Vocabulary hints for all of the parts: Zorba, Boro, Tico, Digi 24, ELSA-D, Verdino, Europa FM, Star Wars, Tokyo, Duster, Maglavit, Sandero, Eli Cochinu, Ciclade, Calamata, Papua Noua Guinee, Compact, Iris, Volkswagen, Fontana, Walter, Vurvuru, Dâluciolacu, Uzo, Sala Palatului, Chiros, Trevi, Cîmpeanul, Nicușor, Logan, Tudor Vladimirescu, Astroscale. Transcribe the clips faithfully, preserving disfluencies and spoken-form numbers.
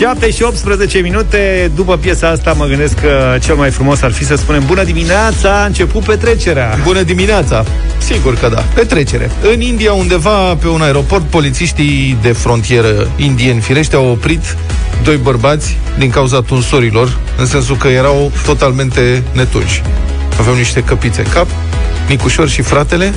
șapte și optsprezece minute. După piesa asta mă gândesc că cel mai frumos ar fi să spunem bună dimineața, a început petrecerea. Bună dimineața, sigur că da, petrecere. În India, undeva pe un aeroport, polițiștii de frontieră indieni, firește, au oprit doi bărbați din cauza tunsorilor, în sensul că erau totalmente netunși. Aveau niște căpițe în cap. Nicușor și fratele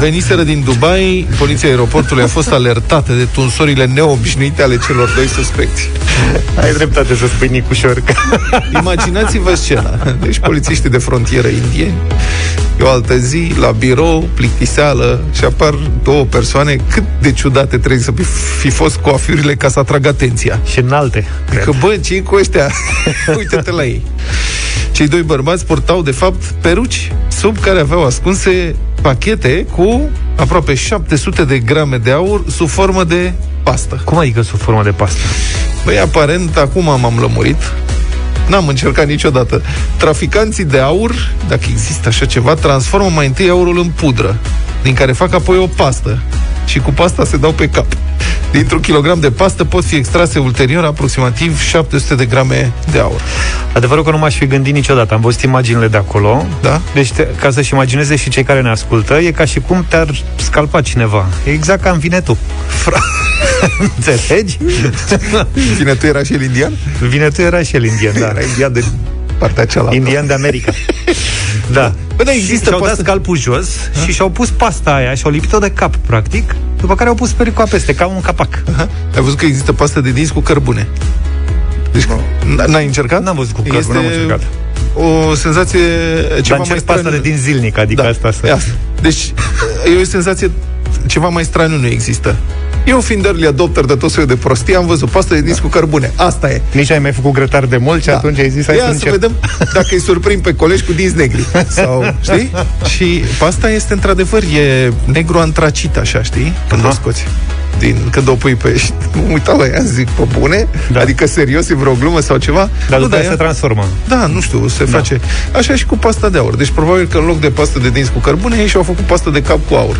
veniseră din Dubai. Poliția aeroportului a fost alertată de tunsorile neobișnuite ale celor doi suspecți. Ai dreptate să spui Nicușor. Imaginați-vă scena. Deci polițiștii de frontieră indieni, e o altă zi, la birou, plictiseală, și apar două persoane. Cât de ciudate trebuie să fi fost coafiurile ca să atragă atenția. Și înalte. Că bă, ce-i cu ăștia? Uite-te la ei. Cei doi bărbați purtau, de fapt, peruci sub care aveau ascunse pachete cu aproape șapte sute de grame de aur sub formă de pastă. Cum adică sub formă de pastă? Băi, aparent, acum m-am lămurit. N-am încercat niciodată. Traficanții de aur, dacă există așa ceva, transformă mai întâi aurul în pudră, din care fac apoi o pastă. Și cu pasta se dau pe cap. Dintr-un kilogram de pastă pot fi extrase ulterior aproximativ șapte sute de grame de aur. Adevărul că nu m-aș fi gândit niciodată. Am văzut imaginile de acolo, da? Deci te, ca să-și imagineze și cei care ne ascultă, e ca și cum te-ar scalpa cineva. E exact ca în Vinetu. Înțelegi? Vinetu era și el indian? Vinetu era și el indian, da. Era indian de partea cealaltă. Indian de America. Da. Bă, da, există. Și-au dat scalpul jos, ha? Și și-au pus pasta aia și-au lipit-o de cap, practic. După care au pus pericoa peste, ca un capac. Aha. Ai văzut că există pastă de dinți cu cărbune? Deci, n- n-ai încercat? N-am văzut cu cărbune, este... n-am încercat. O senzație ceva mai straniu. Pasta de din zilnic, adică da, asta să... Deci e o senzație ceva mai straniu, nu există. Eu fiind early adopter de tot soiul de prostie, am văzut pastă de dinți cu cărbune. Asta e. Nici ai mai făcut grătar de mult și da. Atunci ai zis hai să, să vedem dacă îi surprind pe colegi cu dinți negri. Sau, știi? Și pasta este într-adevăr, e negru antracit așa, știi? Când uh-huh. o scoți. Din, când o pui pe... Uita la ea, zic, pe bune? Da. Adică serios, e vreo glumă sau ceva? Dar după aia se transformă. Da, nu știu, se da. face... Așa și cu pasta de aur. Deci probabil că în loc de pastă de dinți cu cărbune, ei și-au făcut pastă de cap cu aur.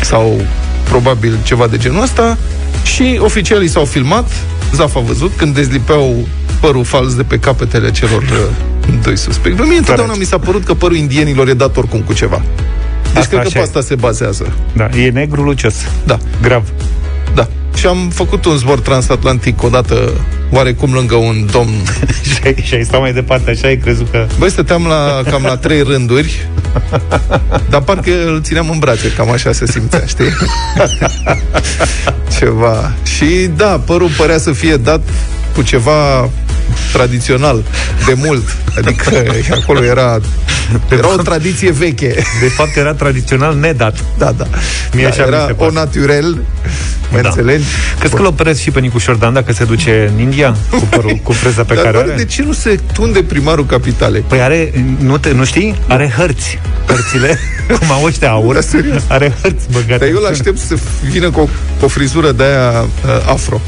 Sau... probabil ceva de genul ăsta. Și oficialii s-au filmat, zaf a văzut, când dezlipeau părul fals de pe capetele celor uh, doi suspecti. Mie întotdeauna mi s-a părut că părul indienilor e dat oricum cu ceva. Deci asta, cred că pe asta se bazează. Da, e negru lucios. Da. Grav. Da. Și am făcut un zbor transatlantic odată, oarecum lângă un domn. Și ai stat mai departe, așa ai crezut că... Băi, stăteam la, cam la trei rânduri, dar parcă îl țineam în brațe, cam așa se simțea, știi? Ceva. Și da, părul părea să fie dat cu ceva tradițional, de mult. Adică acolo era, era o tradiție veche. De fapt era tradițional nedat. Da, da. Mie da așa era o naturel. Mă da. înțelegi? Crezi că l-o operezi și pe Nicușor Dan dacă se duce în India cu părul, cu freza pe dar care are? De ce nu se tunde primarul capitalei? Păi are, nu, te, nu știi? Are hărți. Hărțile, cum au ăștia aur, da, are hărți băgate. Dar eu l-aștept să vină cu o, cu o frizură de aia afro.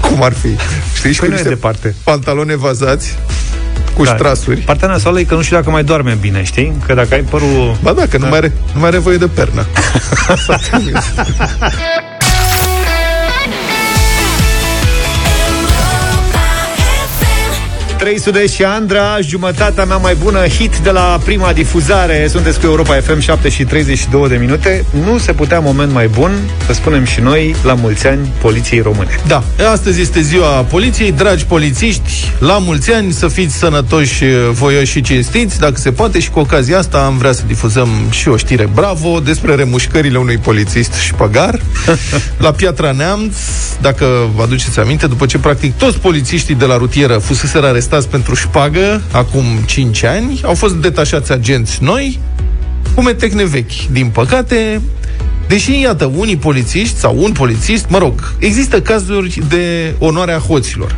Cum ar fi? Știi? Și păi cu niște departe. Pantalone vazați cu da, ștrasuri. Partea nasoală e că nu știu dacă mai doarme bine, știi? Că dacă ai părul... Ba da, că da. nu mai are, nu mai are voie de pernă. Asta trei sute și Andra, jumătatea mea mai bună, hit de la prima difuzare. Sunteți cu Europa F M, șapte și treizeci și două de minute. Nu se putea moment mai bun să spunem și noi la mulți ani poliției române. Da, astăzi este ziua poliției. Dragi polițiști, la mulți ani, să fiți sănătoși, voioși și cinstiți, dacă se poate. Și cu ocazia asta am vrea să difuzăm și o știre bravo despre remușcările unui polițist șpăgar la Piatra Neamț. Dacă vă aduceți aminte, după ce practic toți polițiștii de la rutieră fuseseră arestați pentru șpagă acum cinci ani, au fost detașați agenți noi cu metehne vechi, din păcate. Deși, iată, unii polițiști sau un polițist, mă rog, există cazuri de onoarea hoților.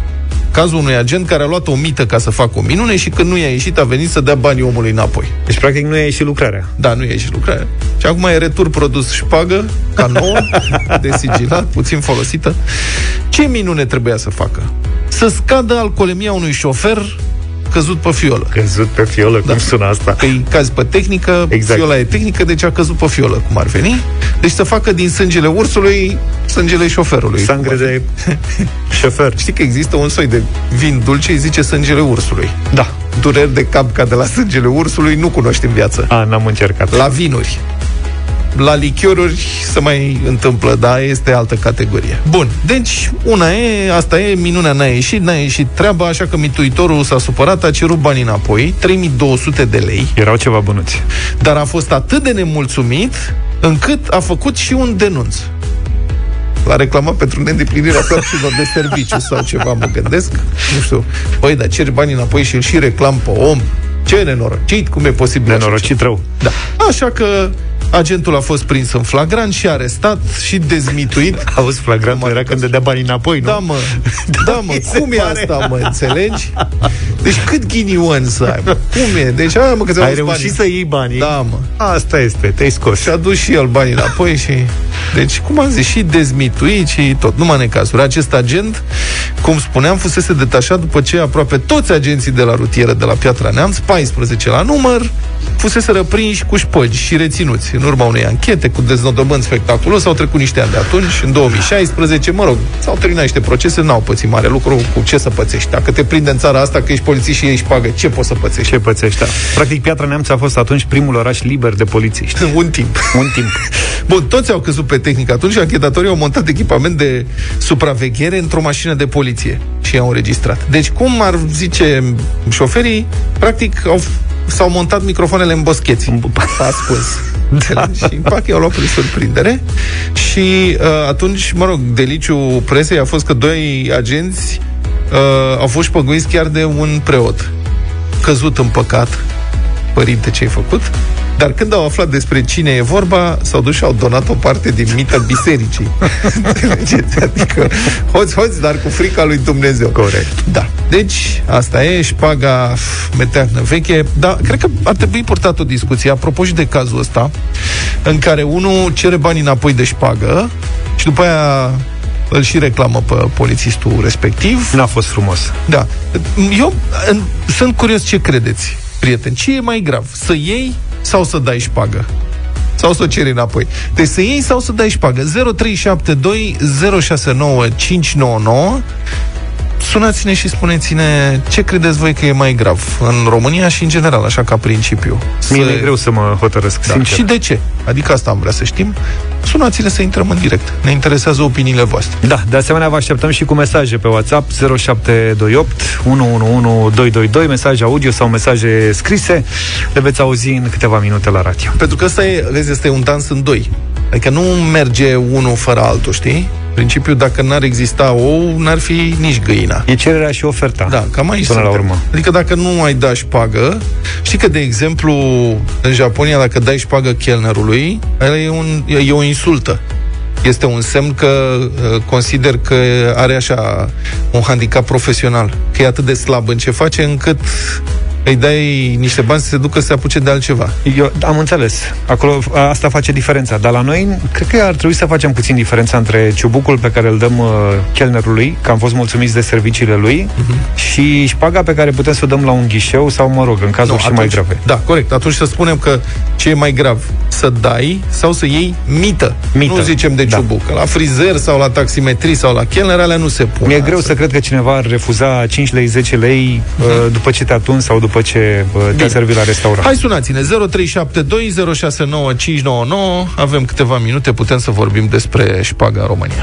Cazul unui agent care a luat o mită ca să facă o minune și când nu i-a ieșit a venit să dea banii omului înapoi. Deci, practic, nu i-a ieșit lucrarea. Da, nu i-a ieșit lucrarea. Și acum e retur produs șpagă, ca nouă, desigilat, puțin folosită. Ce minune trebuia să facă? Să scadă alcoolemia unui șofer căzut pe fiolă. Căzut pe fiolă, da. Cum sună asta? Că-i cazi pe tehnică, exact. Fiola e tehnică, deci a căzut pe fiolă, cum ar veni. Deci să facă din sângele ursului sângele șoferului. Sângele de șofer. Știi că există un soi de vin dulce, îi zice sângele ursului. Da. Dureri de cap ca de la sângele ursului nu cunoști în viață. A, n-am încercat. La vinuri. La lichioruri se mai întâmplă, dar este altă categorie. Bun, deci una e, asta e, minunea n-a ieșit, n-a ieșit treaba, așa că mituitorul s-a supărat, a cerut banii înapoi, trei mii două sute de lei. Erau ceva bănuți. Dar a fost atât de nemulțumit, încât a făcut și un denunț. L-a reclamat pentru neîndeplinirea plăților de serviciu sau ceva, mă gândesc. Nu știu, băi, dar ceri banii înapoi și îl și reclam pe om. Ce nenorocit, cum e posibil? Nenorocit rău. Da. Așa că agentul a fost prins în flagrant și arestat și dezmituit. Auzi, flagrant era când dădea banii înapoi, nu? Da, mă, da, da mă, cum e pare asta, mă, înțelegi? Deci cât ghinion să ai, mă? Cum e? Deci, aia, mă, că ai reușit banii. Să iei banii? Da, mă. Asta este, te-ai scos. Și-a dus și el banii înapoi și... Deci, cum am zis, și dezmituit și tot, numai necazuri. Acest agent, cum spuneam, fusese detașat după ce aproape toți agenții de la rutieră de la Piatra Neamț, paisprezece la număr, fusese răprinși cu șpăgi și reținuți. În urma unei anchete cu deznodământ spectaculos, au trecut niște ani de atunci, în două mii șaisprezece, mă rog, s-au terminat niște procese, n-au pățit mare lucru, cu ce să pățești? Dacă te prinde în țara asta că ești polițist și ei șpagă, ce poți să pățești? Ce pățești? Da. Practic, Piatra Neamț a fost atunci primul oraș liber de polițiști. Un timp. Un timp. Bun, toți au căzut pe tehnică atunci, anchetatorii au montat echipament de supraveghere într-o mașină de poliție și i-au înregistrat. Deci, cum ar zice șoferii, practic, au s-au montat microfoanele în boscheți. S-a ascuns. Și impact, i-au luat prin surprindere. Și uh, atunci, mă rog, deliciul presei a fost că doi agenți uh, au fost păguiți chiar de un preot. Căzut în păcat. Părinte, ce-ai făcut? Dar când au aflat despre cine e vorba, s-au dus și au donat o parte din mită bisericii. Înțelegeți? Adică, hoți, hoți, dar cu frica lui Dumnezeu. Corect. Da. Deci, asta e, șpaga meteahnă veche. Dar cred că ar trebui purtat o discuție, apropo și de cazul ăsta, în care unul cere bani înapoi de șpagă și după aia îl și reclamă pe polițistul respectiv. N-a fost frumos. Da. Eu în, sunt curios ce credeți, prieteni. Ce e mai grav? Să iei sau să dai șpagă? Sau să o ceri înapoi? Deci să iei sau să dai șpagă? zero trei șapte doi zero șase nouă cinci nouă nouă. Sunați-ne și spuneți-ne ce credeți voi că e mai grav în România și în general, așa ca principiu. Mie să... e greu să mă hotărăsc, da, sincer. Și de ce? Adică asta am vrea să știm. Sunați-ne să intrăm în direct. Ne interesează opiniile voastre. Da, de asemenea vă așteptăm și cu mesaje pe WhatsApp zero șapte doi opt unu unu unu doi doi doi, mesaje audio sau mesaje scrise. Le veți auzi în câteva minute la radio. Pentru că ăsta e, vezi, ăsta e un dans în doi. Adică nu merge unul fără altul, știi? Principiu, dacă n-ar exista ou, n-ar fi nici găina. E cererea și oferta. Da, cam aici până la urmă. Adică dacă nu ai da șpagă, știi că, de exemplu, în Japonia, dacă dai șpagă chelnerului, e, un, e o insultă. Este un semn că consider că are așa un handicap profesional, că e atât de slab în ce face, încât îi dai niște bani să se ducă să se apuce de altceva. Eu am înțeles. Acolo asta face diferența. Dar la noi, cred că ar trebui să facem puțin diferența între ciubucul pe care îl dăm uh, chelnerului, că am fost mulțumiți de serviciile lui, uh-huh, și șpaga pe care putem să o dăm la un ghișeu sau, mă rog, în cazul no, și atunci, mai grave. Da, corect. Atunci să spunem că ce e mai grav, să dai sau să iei mită. mită. Nu zicem de ciubucă. Da. La frizer sau la taximetrist sau la chelner, alea nu se pun. Mi-e greu să cred că cineva ar refuza cinci lei, zece lei uh-huh, uh, după ce te atun sau după ce te-a servit la restaurant. Hai, sunați-ne, zero trei șapte doi zero șase nouă cinci nouă nouă. Avem câteva minute, putem să vorbim despre șpaga în România.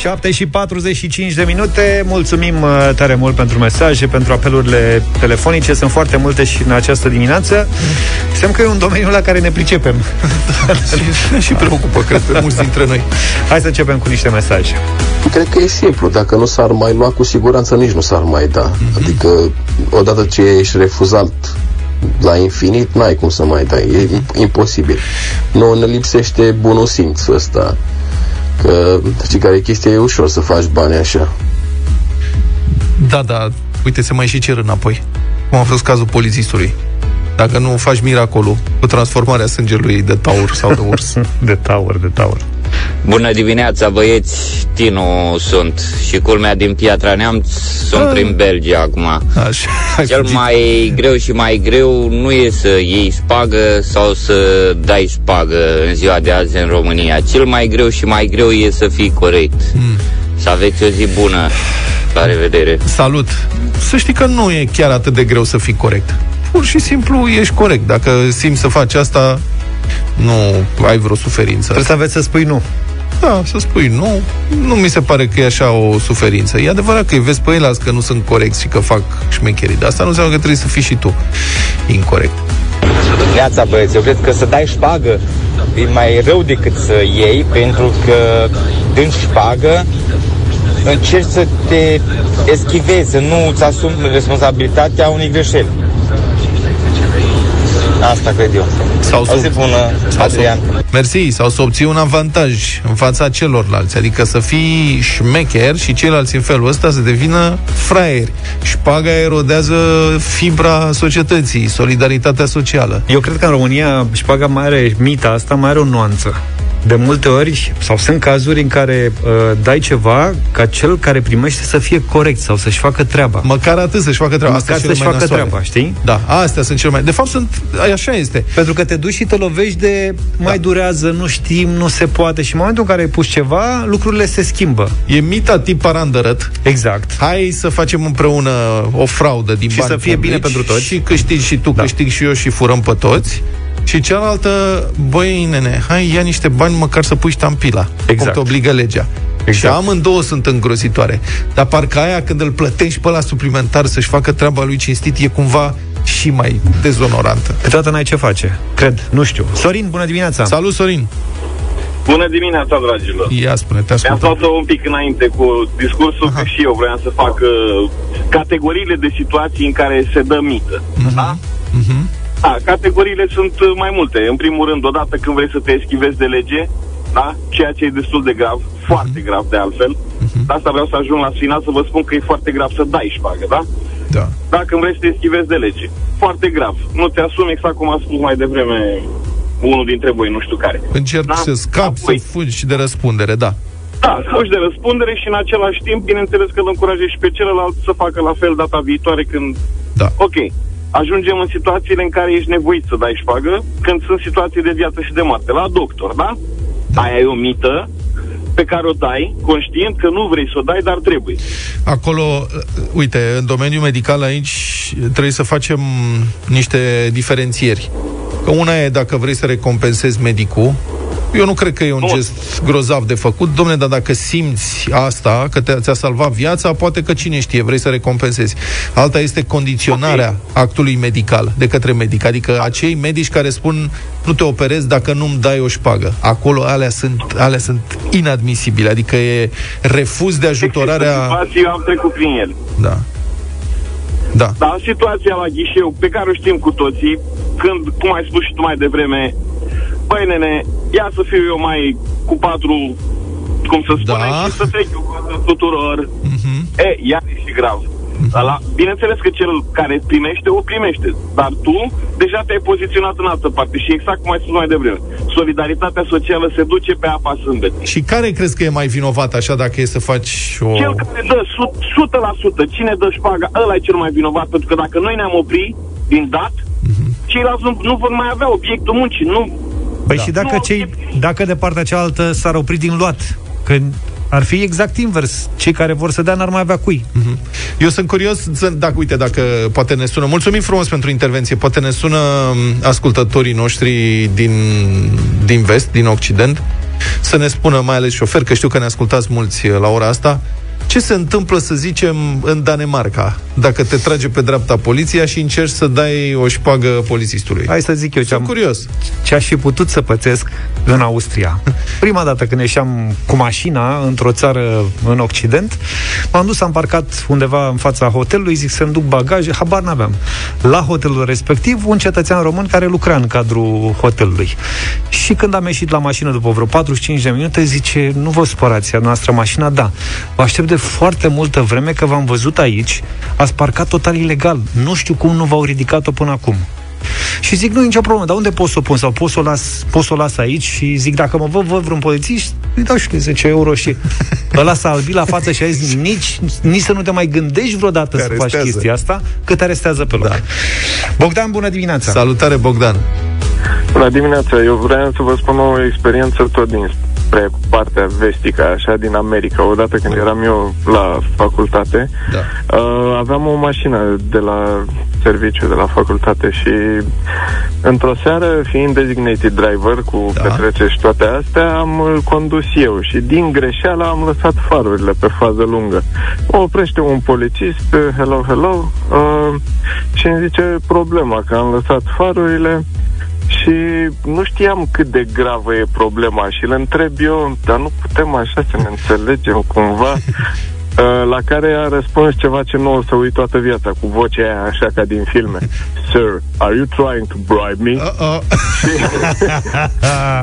șapte și patruzeci și cinci de minute. Mulțumim tare mult pentru mesaje, pentru apelurile telefonice. Sunt foarte multe și în această dimineață. Semn că e un domeniu la care ne pricepem. și, și preocupă, cred, pe mulți dintre noi. Hai să începem cu niște mesaje. Cred că e simplu. Dacă nu s-ar mai lua, cu siguranță nici nu s-ar mai da. Mm-hmm. Adică, odată ce ești refuzat la infinit, n-ai cum să mai dai. E imposibil. Nu ne lipsește bunul simț ăsta. Că, știi care chestia, e ușor să faci bani așa. Da, da, uite, se mai și cer înapoi. Cum a fost cazul polițistului. Dacă nu faci miracolul cu transformarea sângelui de taur sau de urs. De taur, de taur. Bună dimineața, băieți, Tinu sunt și culmea din Piatra Neamț, sunt A. prin Belgia acum. Așa. Cel mai greu și mai greu nu e să iei spagă sau să dai spagă în ziua de azi în România. Cel mai greu și mai greu e să fii corect. Mm. Să aveți o zi bună. La revedere. Salut. Să știi că nu e chiar atât de greu să fii corect. Pur și simplu ești corect. Dacă simți să faci asta, nu ai vreo suferință. Trebuie să aveți să spui nu. Da, să spui nu. Nu mi se pare că e așa o suferință. E adevărat că îi vezi pe ei las că nu sunt corecți și că fac șmecherii. Dar asta nu înseamnă că trebuie să fii și tu incorect. Neața, băieți, eu cred că să dai șpagă e mai rău decât să iei, pentru că dând șpagă încerci să te eschivezi, să nu îți asumi responsabilitatea unei greșeli. Asta cred eu. Sau să pună Adrian. Mersi, sau să obții un avantaj în fața celorlalți. Adică să fii șmecher și ceilalți în felul ăsta să devină fraieri. Șpaga erodează fibra societății, solidaritatea socială. Eu cred că în România șpaga mai are, mita asta mai are o nuanță. De multe ori, sau sunt cazuri în care uh, dai ceva ca cel care primește să fie corect sau să-și facă treaba. Măcar atât să-și facă treaba. Măcar să-și facă nasoare. Treaba, știi? Da, astea sunt cele mai... De fapt, sunt... așa este. Pentru că te duci și te lovești de mai da. durează, nu știm, nu se poate. Și în momentul în care ai pus ceva, lucrurile se schimbă. E mita tip parandărăt. Exact. Hai să facem împreună o fraudă din și bani să fie bine pentru toți. Și câștigi și tu, da. câștigi și eu și furăm pe toți. Și cealaltă, băi nene, hai ia niște bani măcar să pui ștampila. Exact. Cum te obligă legea. Exact. Și amândouă sunt îngrozitoare. Dar parcă aia când îl plătești pe ăla suplimentar să-și facă treaba lui cinstit e cumva și mai dezonorantă. Câteodată n-ai ce face, cred, nu știu. Sorin, bună dimineața! Salut, Sorin! Bună dimineața, dragilor! Ia spune, te ascultăm. Mi-am luat-o un pic înainte cu discursul. Aha. Că și eu vreau să fac uh, categoriile de situații în care se dă mită. Uh-huh. Da? Uh-huh. Da, categoriile sunt mai multe. În primul rând, odată când vrei să te eschivezi de lege, da? Ceea ce e destul de grav, uh-huh. foarte grav de altfel. Uh-huh. De asta vreau să ajung la final să vă spun că e foarte grav să dai șpagă, da? Da. Dacă vrei să te eschivezi de lege, foarte grav. Nu te asumi, exact cum a spus mai devreme unul dintre voi, nu știu care. Încerci da? să scapi, Apoi... să fugi și de răspundere, da. Da, fugi de răspundere și în același timp, bineînțeles că îl încurajești pe celălalt să facă la fel data viitoare când... Da. Ok. Ajungem în situațiile în care ești nevoit să dai șpagă, când sunt situații de viață și de moarte. La doctor, da? da? Aia e o mită pe care o dai, conștient că nu vrei să o dai, dar trebuie. Acolo, uite, în domeniul medical aici trebuie să facem niște diferențieri. Că una e dacă vrei să recompensezi medicul. Eu nu cred că e un nu. gest grozav de făcut. Dom'le, dar dacă simți asta, că te, ți-a salvat viața, poate că cine știe, vrei să recompensezi. Alta este condiționarea okay. actului medical de către medic. Adică acei medici care spun nu te operezi dacă nu-mi dai o șpagă. Acolo alea sunt, alea sunt inadmisibile. Adică e refuz de ajutorarea... Eu am trecut prin el. Da. Da. Dar situația la ghișeu, pe care o știm cu toții, când, cum ai spus și tu mai devreme, băi nene, ia să fiu eu mai cu patru, cum să spune, da. și să trec eu cu tuturor. Uh-huh. E, iar e și grav. Uh-huh. Ala, bineînțeles că cel care primește, o primește. Dar tu, deja te-ai poziționat în altă parte. Și exact cum ai spus mai devreme, solidaritatea socială se duce pe apa sâmbetei. Și care crezi că e mai vinovat așa dacă e să faci o... Cel care dă o sută la sută, cine dă șpaga, ăla e cel mai vinovat. Pentru că dacă noi ne-am oprit din dat, uh-huh. ceilalți nu, nu vor mai avea obiectul muncii, nu... Păi da. și dacă, cei, dacă de partea cealaltă s-ar opri din luat, că ar fi exact invers. Cei care vor să dea n-ar mai avea cui. Mm-hmm. Eu sunt curios, dacă, uite, dacă poate ne sună, mulțumim frumos pentru intervenție, poate ne sună ascultătorii noștri din, din vest, din Occident, să ne spună, mai ales șoferi, că știu că ne ascultați mulți la ora asta, ce se întâmplă, să zicem, în Danemarca, dacă te trage pe dreapta poliția și încerci să dai o șpagă polițistului? Hai să zic eu ce am, curios. ce aș fi putut să pățesc în Austria. Prima dată când ieșeam cu mașina într-o țară în Occident, m-am dus, am parcat undeva în fața hotelului, zic să-mi duc bagaje, habar n-aveam. La hotelul respectiv, un cetățean român care lucra în cadrul hotelului. Și când am ieșit la mașină după vreo patruzeci și cinci de minute, zice, nu vă supărați, a noastră mașina, da, vă aștept de foarte multă vreme că v-am văzut aici, ați parcat total ilegal. Nu știu cum nu v-au ridicat-o până acum. Și zic, nu e nicio problemă, dar unde pot să o pun? Sau pot să o las, pot să o las aici? Și zic, dacă mă văd, văd vreun polițist, îi dau și zece euro și îl las albit la față și a zis, nici, nici să nu te mai gândești vreodată să faci chestia asta, că te arestează pe loc. Da. Bogdan, bună dimineața! Salutare, Bogdan! Bună dimineața! Eu vreau să vă spun o experiență tot din spre partea vestică, așa, din America. Odată când eram eu la facultate, da. uh, aveam o mașină de la serviciu, de la facultate și într-o seară, fiind designated driver cu da. Petrece și toate astea, am condus eu și din greșeală am lăsat farurile pe fază lungă. O oprește un polițist, hello, hello, uh, și îmi zice problema, că am lăsat farurile. Și nu știam cât de gravă e problema și îl întreb eu, dar nu putem așa să ne înțelegem cumva? La care a răspuns ceva ce nu o să uit toată viața, cu vocea aia așa ca din filme. Sir, are you trying to bribe me? Uh-oh.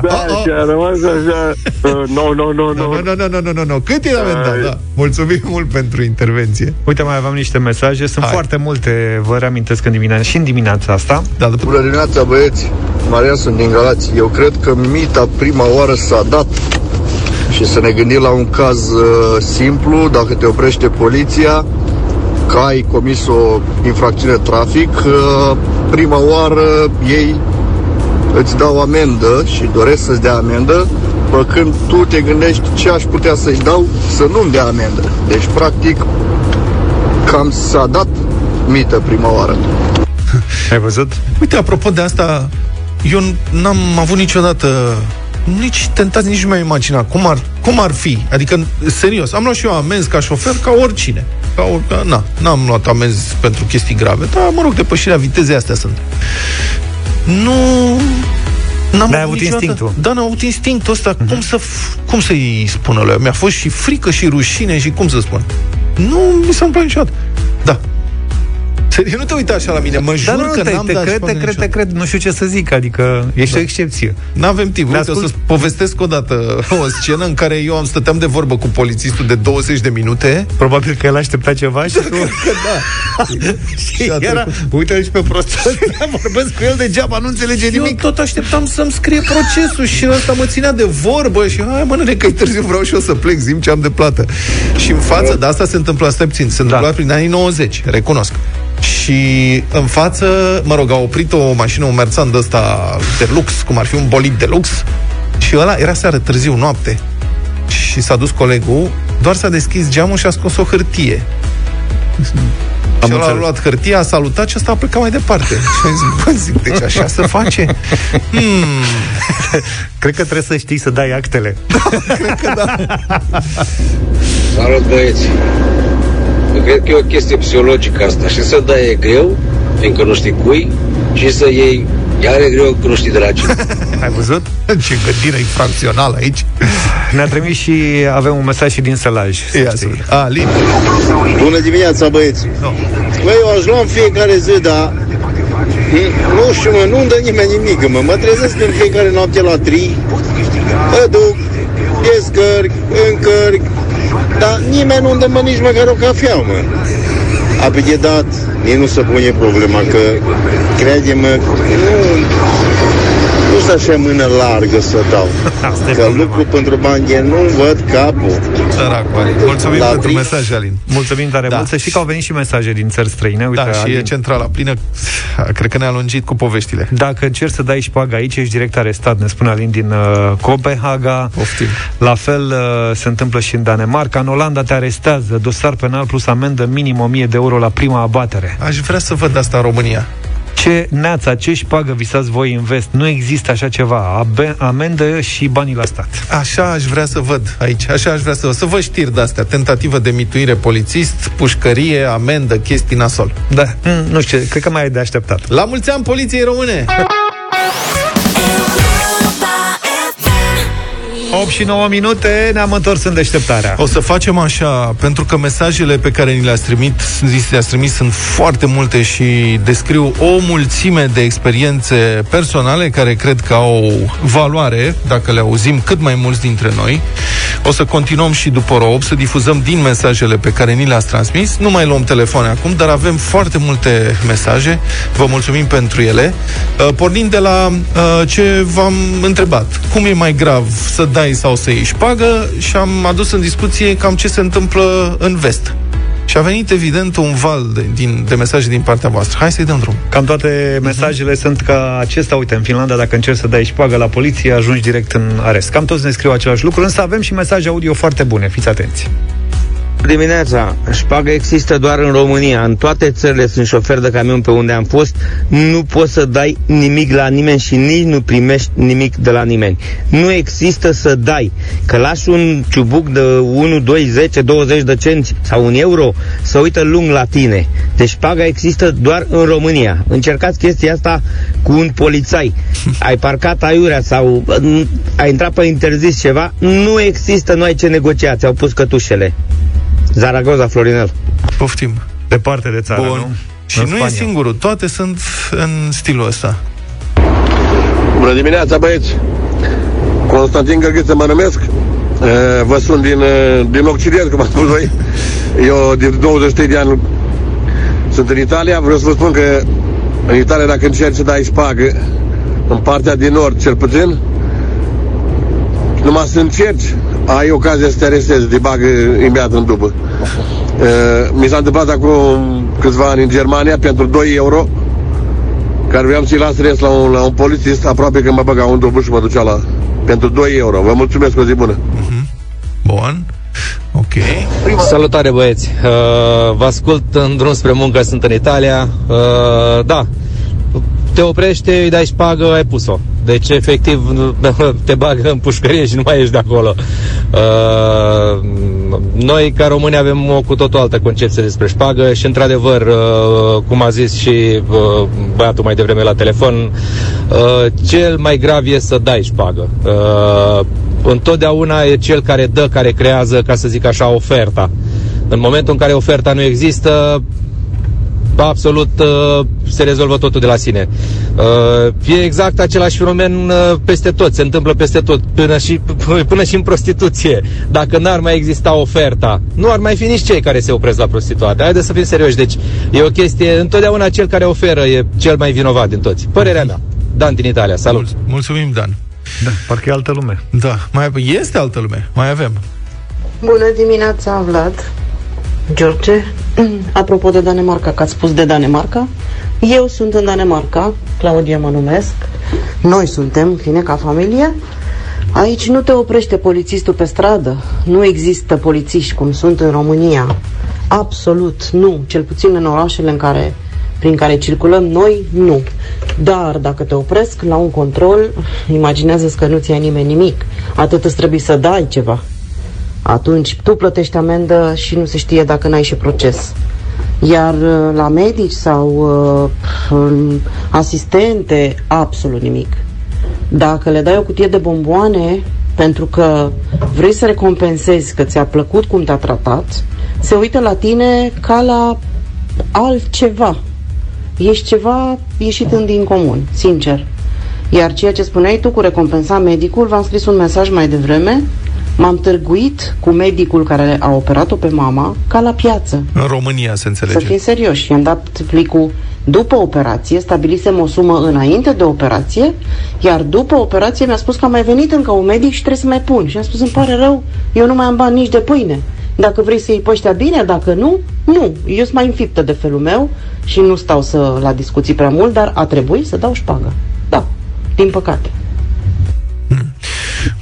Da, uh-oh. Și a rămas așa, uh, no, no, no, no. No, no, no, no, no, no. Cât e lamentat, uh, da. Mulțumim mult pentru intervenție. Uite, mai aveam niște mesaje, sunt Hai. foarte multe, vă reamintesc în dimineața, și în dimineața asta. Da, după... Bună dimineața, băieți, Maria, sunt din Galați. Eu cred că mita prima oară s-a dat. Și să ne gândim la un caz uh, simplu, dacă te oprește poliția, că ai comis o infracțiune trafic, uh, prima oară ei îți dau amendă și doresc să-ți dea amendă, până când tu te gândești ce aș putea să-i dau să nu-mi dea amendă. Deci, practic, cam s-a dat mită prima oară. Ai văzut? Uite, apropo de asta, eu n-am avut niciodată... Nici tentați, nici nu mi-am imaginat cum ar, cum ar fi, adică, serios. Am luat și eu amenzi ca șofer, ca oricine ca or, na, n-am luat amenzi pentru chestii grave, dar, mă rog, depășirea vitezei astea sunt. Nu... N-am avut, avut instinctul. Da, n-am avut instinctul ăsta, uh-huh. Cum să, cum să-i spună lui? Mi-a fost și frică și rușine și cum să spun. Nu mi s-a întâmplat niciodată. Da. Serios, nu te uita așa la mine, mă jur da, că te, n-am te dat cred, te cred, te cred, nu știu ce să zic, adică ești da. O excepție. N-avem timp, uite, o să-ți povestesc odată o scenă în care eu am stăteam de vorbă cu polițistul de douăzeci de minute. Probabil că el aștepta ceva și da, tu... Da. Și era, uite aici pe prostul, vorbesc cu el degeaba, nu înțelege nimic. Eu tot așteptam să-mi scrie procesul și ăsta mă ținea de vorbă și hai mă, nene, că-i târziu, vreau și eu să plec, zi-mi ce am de plată. Și în față, de asta se întâmpla, stai puțin, se întâmpla da. Prin anii nouăzeci, recunosc. Și în față, mă rog, a oprit o mașină, un Mercedes ăsta de lux, cum ar fi un bolid de lux. Și ăla era seară târziu, noapte. Și s-a dus colegul, doar s-a deschis geamul și a scos o hârtie. Am și ăla a luat hârtia, a salutat și ăsta a plecat mai departe. Și am zis, bă, zic, deci așa se face? Hmm. Cred că trebuie să știi să dai actele. Da, cred că da. Salut, băieți! Cred că e o chestie psihologică asta. Și să dai e greu, fiindcă nu știi cui, și să iei iar e greu, că nu știi de la cine. Ai văzut? Ce gândire infracțională aici. Ne-a trimis și avem un mesaj și din Sălaj. Alin. Bună dimineața, băieți. No. Băi, eu aș lua în fiecare zi, dar nu știu, mă, nu-mi dă nimeni nimic, mă. Mă trezesc în fiecare noapte la trei, mă duc, descărc, încărc, dar nimeni nu-mi dă, mă, nici măcar o cafea, mă. Ape dat, nici nu se pune problema, că, crede-mă, nu, nu să așa mână largă să dau. Că lucru pentru bani, eu nu-mi văd capul. Săracu, Alin. Mulțumim la pentru mesaj, Alin. Mulțumim tare da. Mult. Să știi că au venit și mesaje din țări străine. Uite, da, și Alin. E centrala plină. Cred că ne-a lungit cu poveștile. Dacă încerci să dai șpaga aici, ești direct arestat, ne spune Alin din uh, Copenhaga. Poftim. La fel uh, se întâmplă și în Danemarca. În Olanda te arestează, dosar penal plus amendă minim o mie de euro la prima abatere. Aș vrea să văd asta în România. Ce neața, ce șpagă visați voi în vest? Nu există așa ceva. Abe- amendă și banii la stat. Așa aș vrea să văd aici. Așa aș vrea să văd. Să vă știri de-astea. Tentativă de mituire polițist, pușcărie, amendă, chestii nasol. Da. Mm, nu știu, cred că mai ai de așteptat. La mulți ani poliției române! opt și nouă minute, ne-am întors în deșteptarea. O să facem așa, pentru că mesajele pe care ni le-ați trimit, le-ați trimis sunt foarte multe și descriu o mulțime de experiențe personale care cred că au valoare, dacă le auzim cât mai mulți dintre noi. O să continuăm și după ora opt, să difuzăm din mesajele pe care ni le-ați transmis. Nu mai luăm telefoane acum, dar avem foarte multe mesaje. Vă mulțumim pentru ele. Pornind de la ce v-am întrebat, cum e mai grav să dai sau să iei șpagă, și am adus în discuție cam ce se întâmplă în vest. Și a venit evident un val de, din, de mesaje din partea voastră. Hai să-i dăm drum. Cam toate mesajele uh-huh. sunt ca acesta. Uite, în Finlanda, dacă încerci să dai șpagă la poliție, ajungi direct în arest. Cam toți ne scriu același lucru, însă avem și mesaje audio foarte bune. Fiți atenți. Dimineața, șpagă există doar în România. În toate țările sunt șofer de camion pe unde am fost. Nu poți să dai nimic la nimeni și nici nu primești nimic de la nimeni. Nu există să dai. Că lași un ciubuc de unu, doi, zece, douăzeci de cenți sau un euro să uită lung la tine. Deci șpaga există doar în România. Încercați chestia asta cu un polițai. Ai parcat aiurea sau ai intrat pe interzis ceva. Nu există, nu ai ce negocia. Ți-au pus cătușele. Zaragoza, Florinel. Poftim. Departe de țară, bun. Nu? Și în nu Spania. E singurul, toate sunt în stilul ăsta. Bună dimineața, băieți. Constantin Gărghiță mă numesc. Vă sun din, din Occident, cum am spus voi. Eu din douăzeci și trei de ani sunt în Italia. Vreau să vă spun că în Italia, dacă încerci să dai șpagă, în partea din nord, cel puțin, numai să încerci, ai ocazia să te arestezi, te bagă imediat în după. Uh, mi s-a întâmplat acum câțiva ani în Germania, pentru doi euro, care vreau să-i las rest la un, la un polițist, aproape că mă băga un dublu și mă ducea la... Pentru doi euro. Vă mulțumesc, o zi bună. Uh-huh. Bun. Ok. Prima. Salutare, băieți. Uh, vă ascult în drum spre muncă, sunt în Italia. Uh, da. Te oprește, îi dai șpagă, ai pus-o. Deci, efectiv, te bagă în pușcărie și nu mai ești de acolo. Uh, noi, ca români, avem o cu totul altă concepție despre șpagă și, într-adevăr, uh, cum a zis și uh, băiatul mai devreme la telefon, uh, cel mai grav e să dai șpagă. Uh, întotdeauna e cel care dă, care creează, ca să zic așa, oferta. În momentul în care oferta nu există, absolut se rezolvă totul de la sine. E exact același fenomen peste tot, se întâmplă peste tot, până și, până și în prostituție. Dacă n-ar mai exista oferta, nu ar mai fi nici cei care se opresc la prostituate. Haideți să fim serioși, deci e o chestie, întotdeauna cel care oferă e cel mai vinovat din toți. Părerea mea. Dan din Italia, salut. Mulțumim, Dan. Da, parcă e altă lume. Da, mai este altă lume, mai avem. Bună dimineața, Vlad. George, apropo de Danemarca, că ați spus de Danemarca, eu sunt în Danemarca, Claudia mă numesc, noi suntem, bine, ca familie. Aici nu te oprește polițistul pe stradă, nu există polițiști cum sunt în România, absolut nu, cel puțin în orașele în care, prin care circulăm noi, nu. Dar dacă te opresc la un control, imaginează-ți că nu-ți ia nimeni nimic, atât îți trebuie să dai ceva. Atunci tu plătești amendă și nu se știe dacă n-ai și proces. Iar la medici sau uh, asistente, absolut nimic. Dacă le dai o cutie de bomboane pentru că vrei să recompensezi că ți-a plăcut cum te-a tratat, se uită la tine ca la altceva. Ești ceva ieșit în din comun, sincer. Iar ceea ce spuneai tu cu recompensa medicul, v-am scris un mesaj mai devreme. M-am târguit cu medicul care a operat-o pe mama, ca la piață. În România, se înțelege. Să fim serioși. I-am dat plicul după operație, stabilisem o sumă înainte de operație, iar după operație mi-a spus că a mai venit încă un medic și trebuie să mai pun. Și am spus, îmi pare rău, eu nu mai am bani nici de pâine. Dacă vrei să iei păștea, bine, dacă nu, nu. Eu sunt mai înfiptă de felul meu și nu stau să la discuții prea mult, dar a trebuit să dau șpagă. Da, din păcate.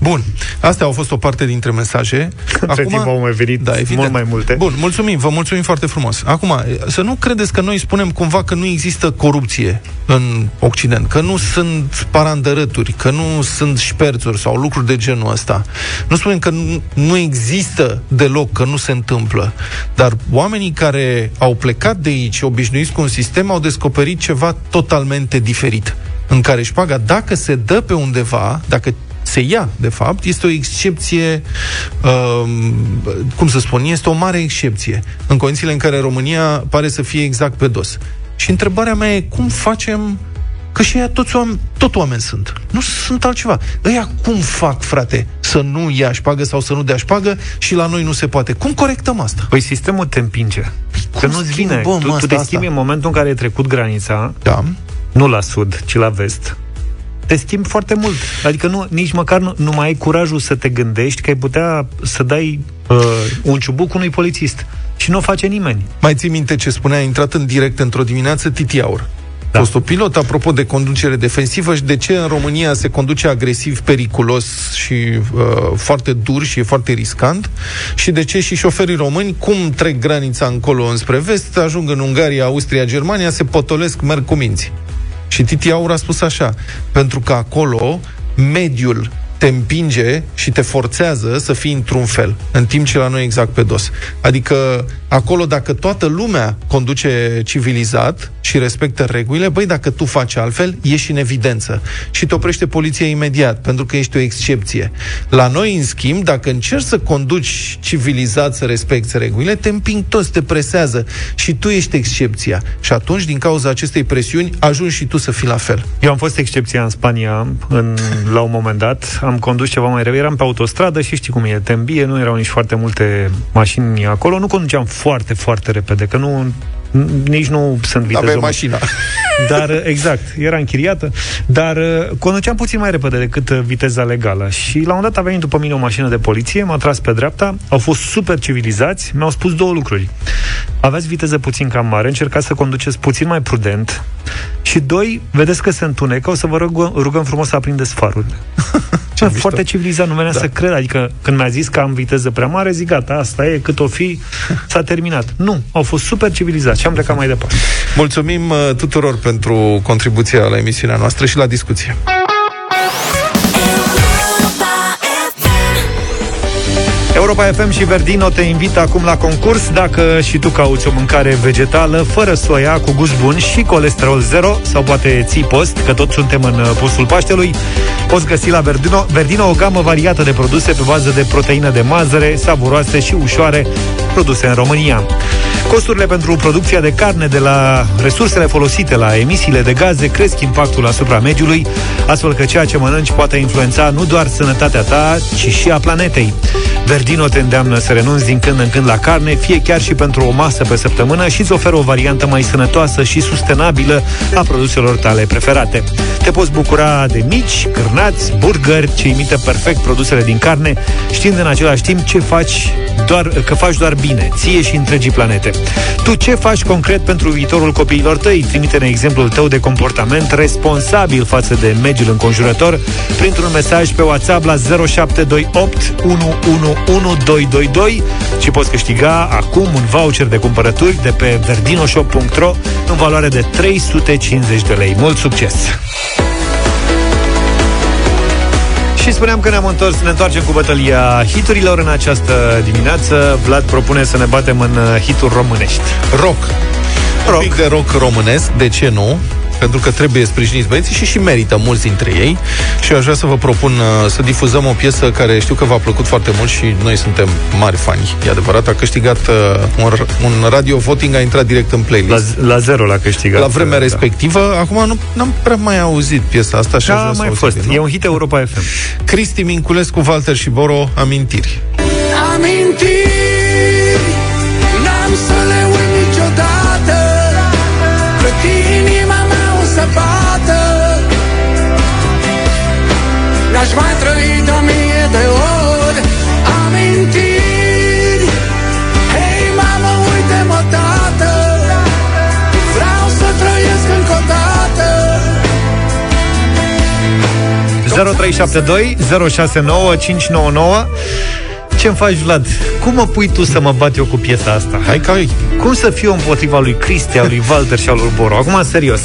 Bun, astea au fost o parte dintre mesaje. Între timp au mai venit, da, mult mai multe. Bun, mulțumim, vă mulțumim foarte frumos. Acum, să nu credeți că noi spunem cumva că nu există corupție în Occident, că nu sunt parandărături, că nu sunt șperțuri sau lucruri de genul ăsta. Nu spunem că nu, nu există deloc, că nu se întâmplă. Dar oamenii care au plecat de aici, obișnuiți cu un sistem, au descoperit ceva totalmente diferit, în care șpaga, dacă se dă pe undeva, dacă se ia, de fapt, este o excepție, uh, cum să spun, este o mare excepție, în condițiile în care România pare să fie exact pe dos. Și întrebarea mea e cum facem, că și ea toți oameni, tot oameni sunt, nu sunt altceva. Ăia cum fac, frate, să nu ia șpagă sau să nu dea șpagă și la noi nu se poate? Cum corectăm asta? Păi sistemul te împinge. Păi că nu-ți vine. Tu, tu te schimbi în momentul în care ai trecut granița, da. Nu la sud, ci la vest. Te schimbi foarte mult. Adică nu, nici măcar nu, nu mai ai curajul să te gândești că ai putea să dai uh, un ciubuc unui polițist. Și nu o face nimeni. Mai ții minte ce spunea, a intrat în direct într-o dimineață Titi Aur, da. Fostul pilot, apropo de conducere defensivă și de ce în România se conduce agresiv, periculos și uh, foarte dur și e foarte riscant, și de ce și șoferii români, cum trec granița încolo înspre vest, ajung în Ungaria, Austria, Germania, se potolesc, merg cu minți. Și Titi Aur a spus așa: pentru că acolo mediul te împinge și te forțează să fii într-un fel, în timp ce la noi exact pe dos. Adică acolo, dacă toată lumea conduce civilizat și respectă regulile, băi, dacă tu faci altfel, ieși în evidență și te oprește poliția imediat, pentru că ești o excepție. La noi, în schimb, dacă încerci să conduci civilizat, să respecti regulile, te împing toți, te presează și tu ești excepția. Și atunci, din cauza acestei presiuni, ajungi și tu să fii la fel. Eu am fost excepția în Spania, în, la un moment dat, am condus ceva mai rău, eram pe autostradă și știi cum e, te îmbie, nu erau nici foarte multe mașini acolo, nu conduceam foarte, foarte repede, că nu, nici nu sunt viteză. Aveai mașina. Dar, exact, era închiriată, dar conduceam puțin mai repede decât viteza legală și la un dat a venit după mine o mașină de poliție, m-a tras pe dreapta, au fost super civilizați, mi-au spus două lucruri. Aveți viteză puțin cam mare, încercați să conduceți puțin mai prudent și doi, vedeți că se întunecă, o să vă rugăm, rugăm frumos să aprindeți farurile. Foarte civilizat, nu venea da. Să cred. Adică când mi-a zis că am viteză prea mare, zic gata, asta e, cât o fi, s-a terminat. Nu, au fost super civilizați și am plecat mai departe. Mulțumim uh, tuturor pentru contribuția la emisiunea noastră și la discuție. Europa F M și Verdino te invită acum la concurs. Dacă și tu cauți o mâncare vegetală, fără soia, cu gust bun și colesterol zero, sau poate ții post, că toți suntem în postul Paștelui, poți găsi la Verdino, Verdino o gamă variată de produse pe bază de proteină de mazăre, savuroase și ușoare, produse în România. Costurile pentru producția de carne, de la resursele folosite la emisiile de gaze, cresc impactul asupra mediului, astfel că ceea ce mănânci poate influența nu doar sănătatea ta, ci și a planetei. Verdino te îndeamnă să renunți din când în când la carne, fie chiar și pentru o masă pe săptămână, și îți oferă o variantă mai sănătoasă și sustenabilă a produselor tale preferate. Te poți bucura de mici, cârnați, burgeri ce imită perfect produsele din carne, știind în același timp ce faci doar, că faci doar bine, ție și întregii planete. Tu ce faci concret pentru viitorul copiilor tăi? Trimite-ne exemplul tău de comportament responsabil față de mediul înconjurător printr-un mesaj pe WhatsApp la zero șapte doi opt unu unu unu doi doi doi și poți câștiga acum un voucher de cumpărături de pe verdino show punct ro în valoare de trei sute cincizeci de lei. Mult succes! Și spuneam că ne-am întors, ne întoarcem cu bătălia hiturilor în această dimineață. Vlad propune să ne batem în hituri românești. Rock. Rock. Un pic de rock românesc, de ce nu? Pentru că trebuie sprijiniți băieții și și merită mulți dintre ei. Și aș vrea să vă propun uh, să difuzăm o piesă care știu că v-a plăcut foarte mult și noi suntem mari fani. E adevărat, a câștigat uh, un, un radio voting, a intrat direct în playlist. La, la zero l-a câștigat. La vremea da. respectivă. Acum nu, n-am prea mai auzit piesa asta și da, a mai fost. Bine, e un hit Europa F M. Cristi Minculescu, Walter și Boro, Amintiri. Amintiri, n-am să le uit niciodată, plătii inima mea. Bată. N-aș mai trăi de o mie de ori amintiri. Hei mamă, uite-mă tată, vreau să trăiesc încă o dată. zero trei șapte doi zero șase nouă cinci nouă nouă. Ce-mi faci, Vlad? Cum mă pui tu să mă bat eu cu piesa asta? Hai că ai. Cum să fiu împotriva lui Cristi, a lui Walter și a lui Boro? Acum, serios.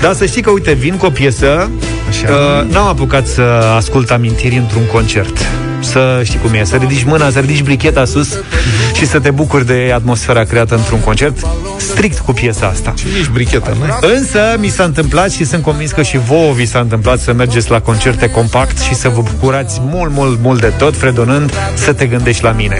Dar să știi că, uite, vin cu o piesă. Așa. Uh, n-am apucat să ascult amintiri într-un concert. Să știi cum e, să ridici mâna, să ridici bricheta sus și să te bucuri de atmosfera creată într-un concert strict cu piesa asta. Și nici brichetă, nu? Însă mi s-a întâmplat și sunt convins că și vouă vi s-a întâmplat să mergeți la concerte Compact și să vă bucurați mult, mult, mult de tot, fredonând Să te gândești la mine.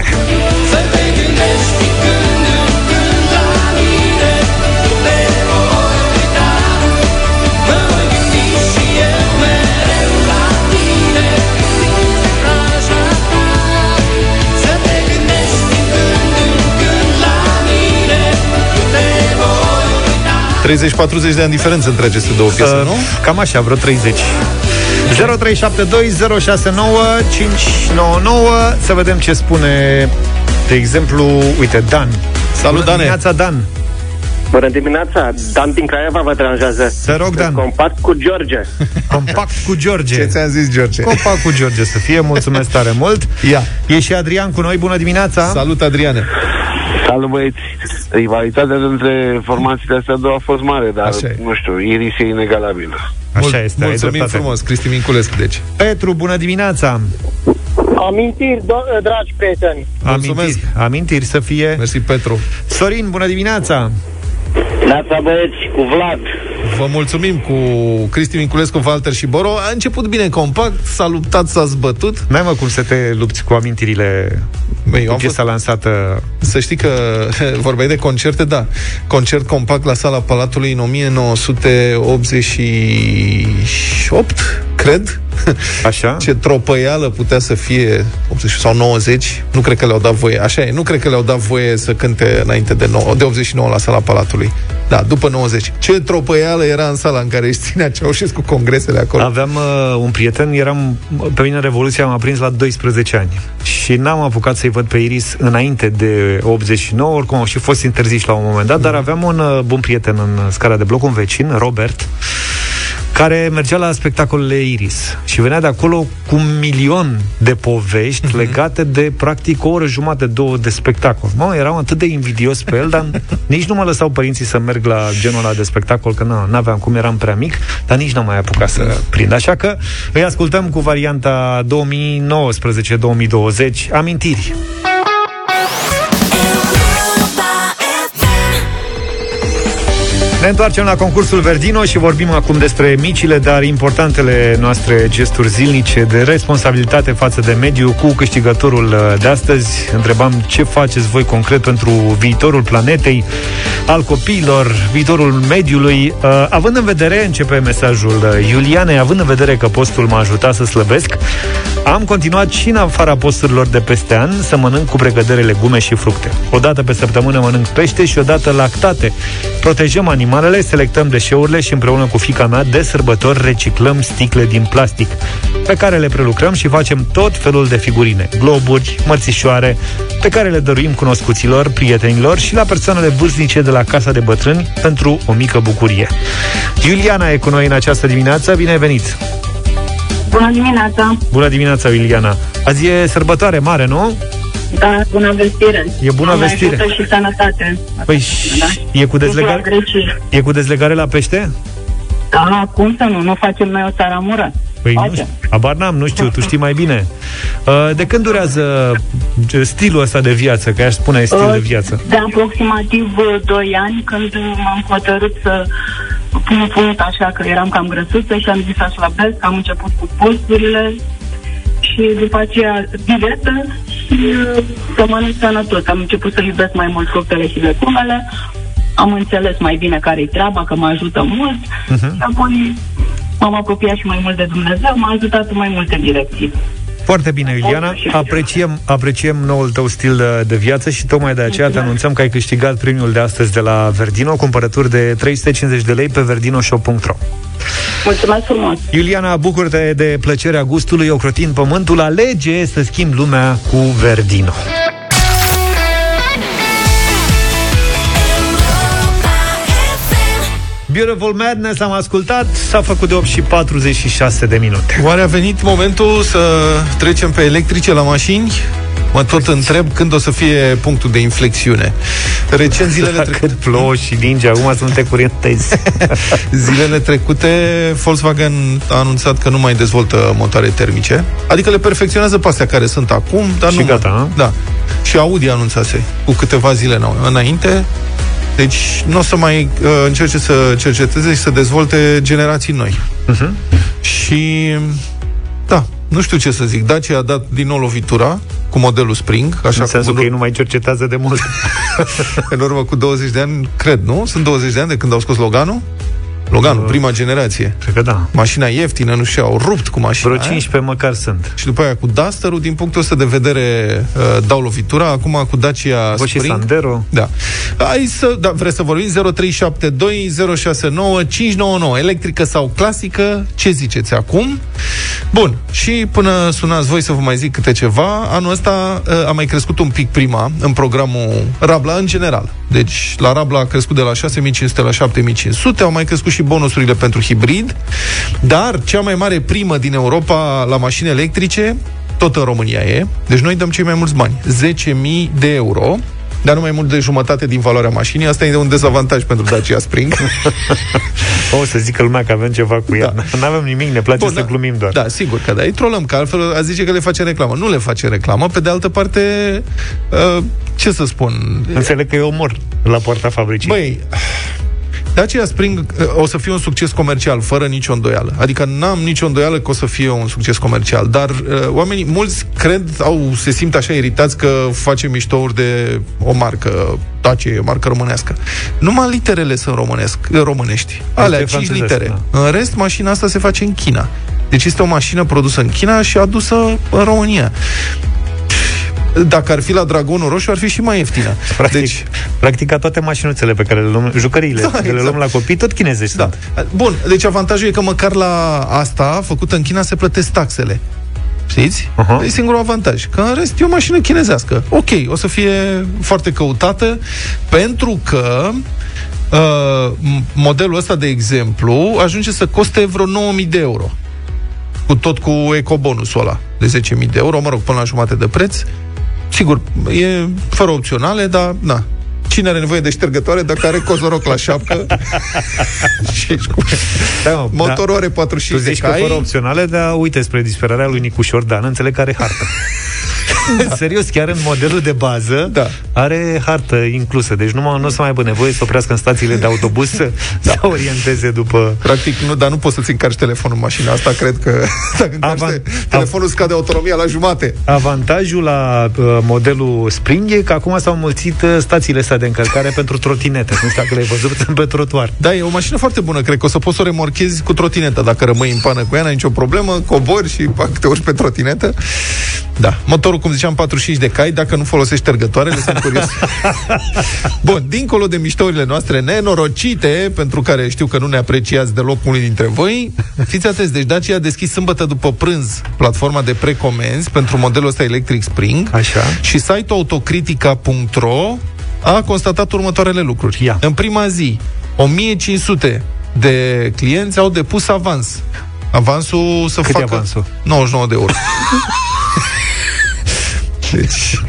treizeci patruzeci de ani diferență între aceste două piese, uh, nu? Cam așa, vreo treizeci. zero trei șapte doi zero șase nouă cinci nouă nouă. Să vedem ce spune, de exemplu, uite, Dan. Salut, Dan. Bună dimineața, Dan. Bună dimineața, Dan din Craiova vă deranjează. Să rog, Dan. Compact cu George. Compact cu George. Ce ți-am zis, George? Compact cu George să fie, mulțumesc tare mult. Ia. E și Adrian cu noi, bună dimineața. Salut, Adriane. Salut, băieți. Rivalitatea dintre formațiile astea două a fost mare, dar, nu știu, Iris e inegalabilă. Așa este, mulțumim frumos, Cristi Minculescu, deci. Petru, bună dimineața. Amintiri, do- dragi prieteni. Amintiri, amintiri să fie. Mersi, Petru. Sorin, bună dimineața. Neața, băieți, cu Vlad. Vă mulțumim, cu Cristi Minculescu, Walter și Boro. A început bine Compact, s-a luptat, s-a zbătut. N-ai, mă, cum să te lupți cu amintirile. Băi, eu am piesa fost... lansată. Să știi că vorbeai de concerte, da. Concert Compact la Sala Palatului în o mie nouă sute optzeci și opt, cred. Așa. Ce tropăială putea să fie, optzeci sau nouăzeci. Nu cred că le-au dat voie. Așa e, nu cred că le-au dat voie să cânte înainte de nouă, de optzeci și nouă la Sala Palatului. Da, după nouăzeci. Ce tropăială era în sala în care își ținea Ceaușescu congresele acolo. Aveam uh, un prieten, eram pe mine Revoluția m-a prins la doisprezece ani și n-am apucat să-i văd pe Iris înainte de optzeci și nouă, oricum au și fost interziși la un moment dat, mm. dar aveam un uh, bun prieten în scara de bloc, un vecin, Robert, care mergea la spectacolele Iris și venea de acolo cu un milion de povești legate de, practic, o oră jumate, două de spectacol. Mă, eram atât de invidios pe el, dar nici nu mă lăsau părinții să merg la genul ăla de spectacol, că nu, n-aveam cum, eram prea mic, dar nici n-am mai apucat să prind. Așa că îi ascultăm cu varianta două mii nouăsprezece două mii douăzeci, Amintiri. Ne întoarcem la concursul Verdino și vorbim acum despre micile, dar importantele noastre gesturi zilnice de responsabilitate față de mediu cu câștigătorul de astăzi. Întrebam ce faceți voi concret pentru viitorul planetei, al copiilor, viitorul mediului. Având în vedere, începe mesajul Iulianei, având în vedere că postul m-a ajutat să slăbesc, am continuat și în afara posturilor de peste an să mănânc cu pregădere legume și fructe. O dată pe săptămână mănânc pește și o dată lactate. Protejăm animalele, selectăm deșeurile și împreună cu fiica mea de sărbători reciclăm sticle din plastic, pe care le prelucrăm și facem tot felul de figurine, globuri, mărțișoare, pe care le dăruim cunoscuților, prietenilor și la persoanele vârstnice de la Casa de Bătrâni pentru o mică bucurie. Iuliana e cu noi în această dimineață, bine ai venit! Bună dimineața! Bună dimineața, Iuliana! Azi e sărbătoare mare, nu? Da, bună vestire. E bună Am vestire. Mai ajută și sănătate. Păi, da? e, cu dezlegare, e cu dezlegare la pește? Da, cum să nu? Nu facem noi o țaramură. Păi facem. Nu, abar n-am, nu știu, tu știi mai bine. De când durează stilul ăsta de viață? Că aș spune stil de viață. De aproximativ doi ani, când m-am hotărât să pun punct, așa că eram cam grăsuță și am zis să slăbesc, am început cu posturile și după aceea dietă și să mănânc sănătos. Am început să iubesc mai mult fructele și legumele, am înțeles mai bine care-i treaba, că mă ajută mult, uh-huh. și apoi m-am apropiat și mai mult de Dumnezeu, m-a ajutat în mai multe direcții. Foarte bine, Iuliana, apreciem, apreciem noul tău stil de viață și tocmai de aceea te anunțăm că ai câștigat premiul de astăzi de la Verdino, cumpărături de trei sute cincizeci de lei pe verdino show punct ro. Mulțumesc frumos! Iuliana, bucură-te de plăcerea gustului, ocrotind pământul, alege să schimbi lumea cu Verdino. Beautiful Madness am ascultat, s-a făcut de opt și patruzeci și șase de minute. Oare a venit momentul să trecem pe electrice la mașini? Mă tot întreb când o să fie punctul de inflexiune. Recenziile trecute... Cât plouă și ninge, acum să nu te curentezi. Zilele trecute, Volkswagen a anunțat că nu mai dezvoltă motoare termice. Adică le perfecționează pe astea care sunt acum, dar și nu... gata, da. Și Audi anunțase cu câteva zile înainte. Deci nu o să mai uh, încerce să cerceteze și să dezvolte generații noi. Uh-huh. Și... da, nu știu ce să zic. Dacia a dat din nou lovitura cu modelul Spring. Așa, în sensul că ei nu mai cercetează de mult. În urmă cu douăzeci de ani, cred, nu? Sunt douăzeci de ani de când au scos Loganul? Loganul, uh, prima generație. Cred că da. Mașina ieftină, nu știu, au rupt cu mașina. Vreo cincisprezece măcar sunt. Și după aia cu Dusterul, din punctul ăsta de vedere, uh, dau lovitura. Acum cu Dacia Spring. Și Sandero. Da. Hai să, da, vreți să vorbim? zero trei șapte doi zero șase nouă cinci nouă nouă. Electrică sau clasică? Ce ziceți acum? Bun. Și până sunați voi să vă mai zic câte ceva, anul ăsta uh, a mai crescut un pic prima în programul Rabla în general. Deci la Rabla a crescut de la șase mii cinci sute la șapte mii cinci sute, au mai crescut și bonusurile pentru hibrid, dar cea mai mare primă din Europa la mașini electrice, tot în România e, deci noi dăm cei mai mulți bani, zece mii de euro, dar nu mai mult de jumătate din valoarea mașinii. Asta e un dezavantaj pentru Dacia Spring. O să zică lumea că avem ceva cu ea. Da. N-avem nimic, ne place. Bun, să da. glumim doar. Da, sigur că da. Îi trolăm, că altfel a zice că le face reclamă. Nu le face reclamă, pe de altă parte, uh, ce să spun? Înțeleg că eu mor la poarta fabricii. Băi... Dacia Spring o să fie un succes comercial, fără nicio îndoială. Adică n-am nicio îndoială că o să fie un succes comercial, dar oamenii, mulți, cred, au, se simt așa iritați că face miștouri de o marcă, Dacia e o marcă românească. Numai literele sunt românesc, românești, alea cinci litere. Da. În rest, mașina asta se face în China. Deci este o mașină produsă în China și adusă în România. Dacă ar fi la Dragonul Roșu, ar fi și mai ieftină. Practic, deci... practic ca toate mașinuțele pe care le luăm, jucăriile, da, care exact. le luăm la copii, tot chinezești. Da. Bun, deci avantajul e că măcar la asta, făcută în China, se plătesc taxele. Știți? Uh-huh. E singurul avantaj. Că în rest e o mașină chinezească. Ok, o să fie foarte căutată, pentru că uh, modelul ăsta, de exemplu, ajunge să coste vreo nouă mii de euro. Cu tot cu ecobonusul ăla de zece mii de euro, mă rog, până la jumate de preț. Sigur, e fără opționale, dar, na, cine are nevoie de ștergătoare dacă are cozoroc la șapcă? Da, motorul da. are patruzeci și cinci de cai. Tu zici că fără opționale, dar uite spre disperarea lui Nicușor, dar nu înțeleg că are hartă. Da. Serios, chiar în modelul de bază da. are hartă inclusă. Deci numai, nu o să mai aibă nevoie să oprească în stațiile de autobuz să da. se orienteze după... Practic, nu, dar nu poți să-ți încarci telefonul în mașina asta. Cred că dacă încarci Avan... telefonul scade autonomia la jumate. Avantajul la uh, modelul Spring e că acum s-au mulțit uh, stațiile astea de încărcare pentru trotinete. Nu știu dacă le-ai văzut pe trotuar. Da, e o mașină foarte bună. Cred că o să poți să o remorchezi cu trotineta. Dacă rămâi în pană cu ea, n-ai nicio problemă. Cobori și pac, te urci pe trotinetă. Da, motorul, cum ziceam, patruzeci și cinci de cai, dacă nu folosești ștergătoarele, sunt curios. Bun, dincolo de miștorile noastre nenorocite, pentru care știu că nu ne apreciați deloc unii dintre voi, fiți atenți, deci Dacia a deschis sâmbătă după prânz platforma de precomenzi pentru modelul ăsta electric Spring. Așa. Și site-ul autocritica punct ro a constatat următoarele lucruri. Ia. În prima zi, o mie cinci sute de clienți au depus avans. Avansul să Cât facă... avansul? nouăzeci și nouă de euro. Deci,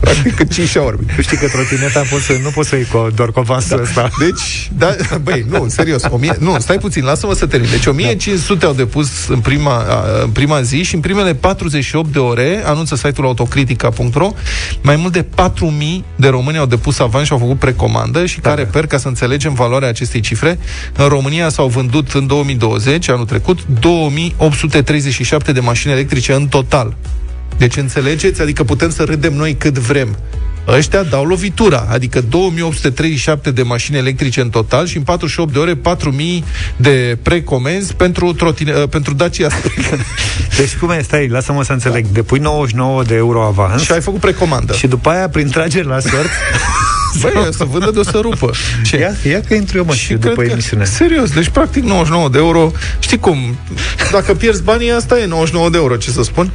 practic, cât cinci orbi. Tu știi că trotineta pot să, nu poți să iei cu, doar cu avansul da. ăsta. Deci, da, băi, nu, serios, o mie, nu, stai puțin, lasă-mă să termin. Deci o mie cinci sute da. au depus în prima, în prima zi și în primele patruzeci și opt de ore, anunță site-ul autocritica punct ro, mai mult de patru mii de români au depus avans și au făcut precomandă și da. care, per, ca să înțelegem valoarea acestei cifre, în România s-au vândut în două mii douăzeci, anul trecut, două mii opt sute treizeci și șapte de mașini electrice în total. Deci înțelegeți? Adică putem să râdem noi cât vrem. Ăștia dau lovitura. Adică două mii opt sute treizeci și șapte de mașini electrice în total și în patruzeci și opt de ore patru mii de precomenzi pentru, trotine, pentru Dacia. Deci cum e? Stai, lasă-mă să înțeleg. Depui nouăzeci și nouă de euro avans. Și ai făcut precomandă. Și după aia, prin trageri la sort... Băi, o să vândă de o să rupă. Ce? Ia, ia că intru eu, mă, și după emisiune. Serios, deci practic nouăzeci și nouă de euro. Știi cum? Dacă pierzi banii, asta e nouăzeci și nouă de euro, ce să spun.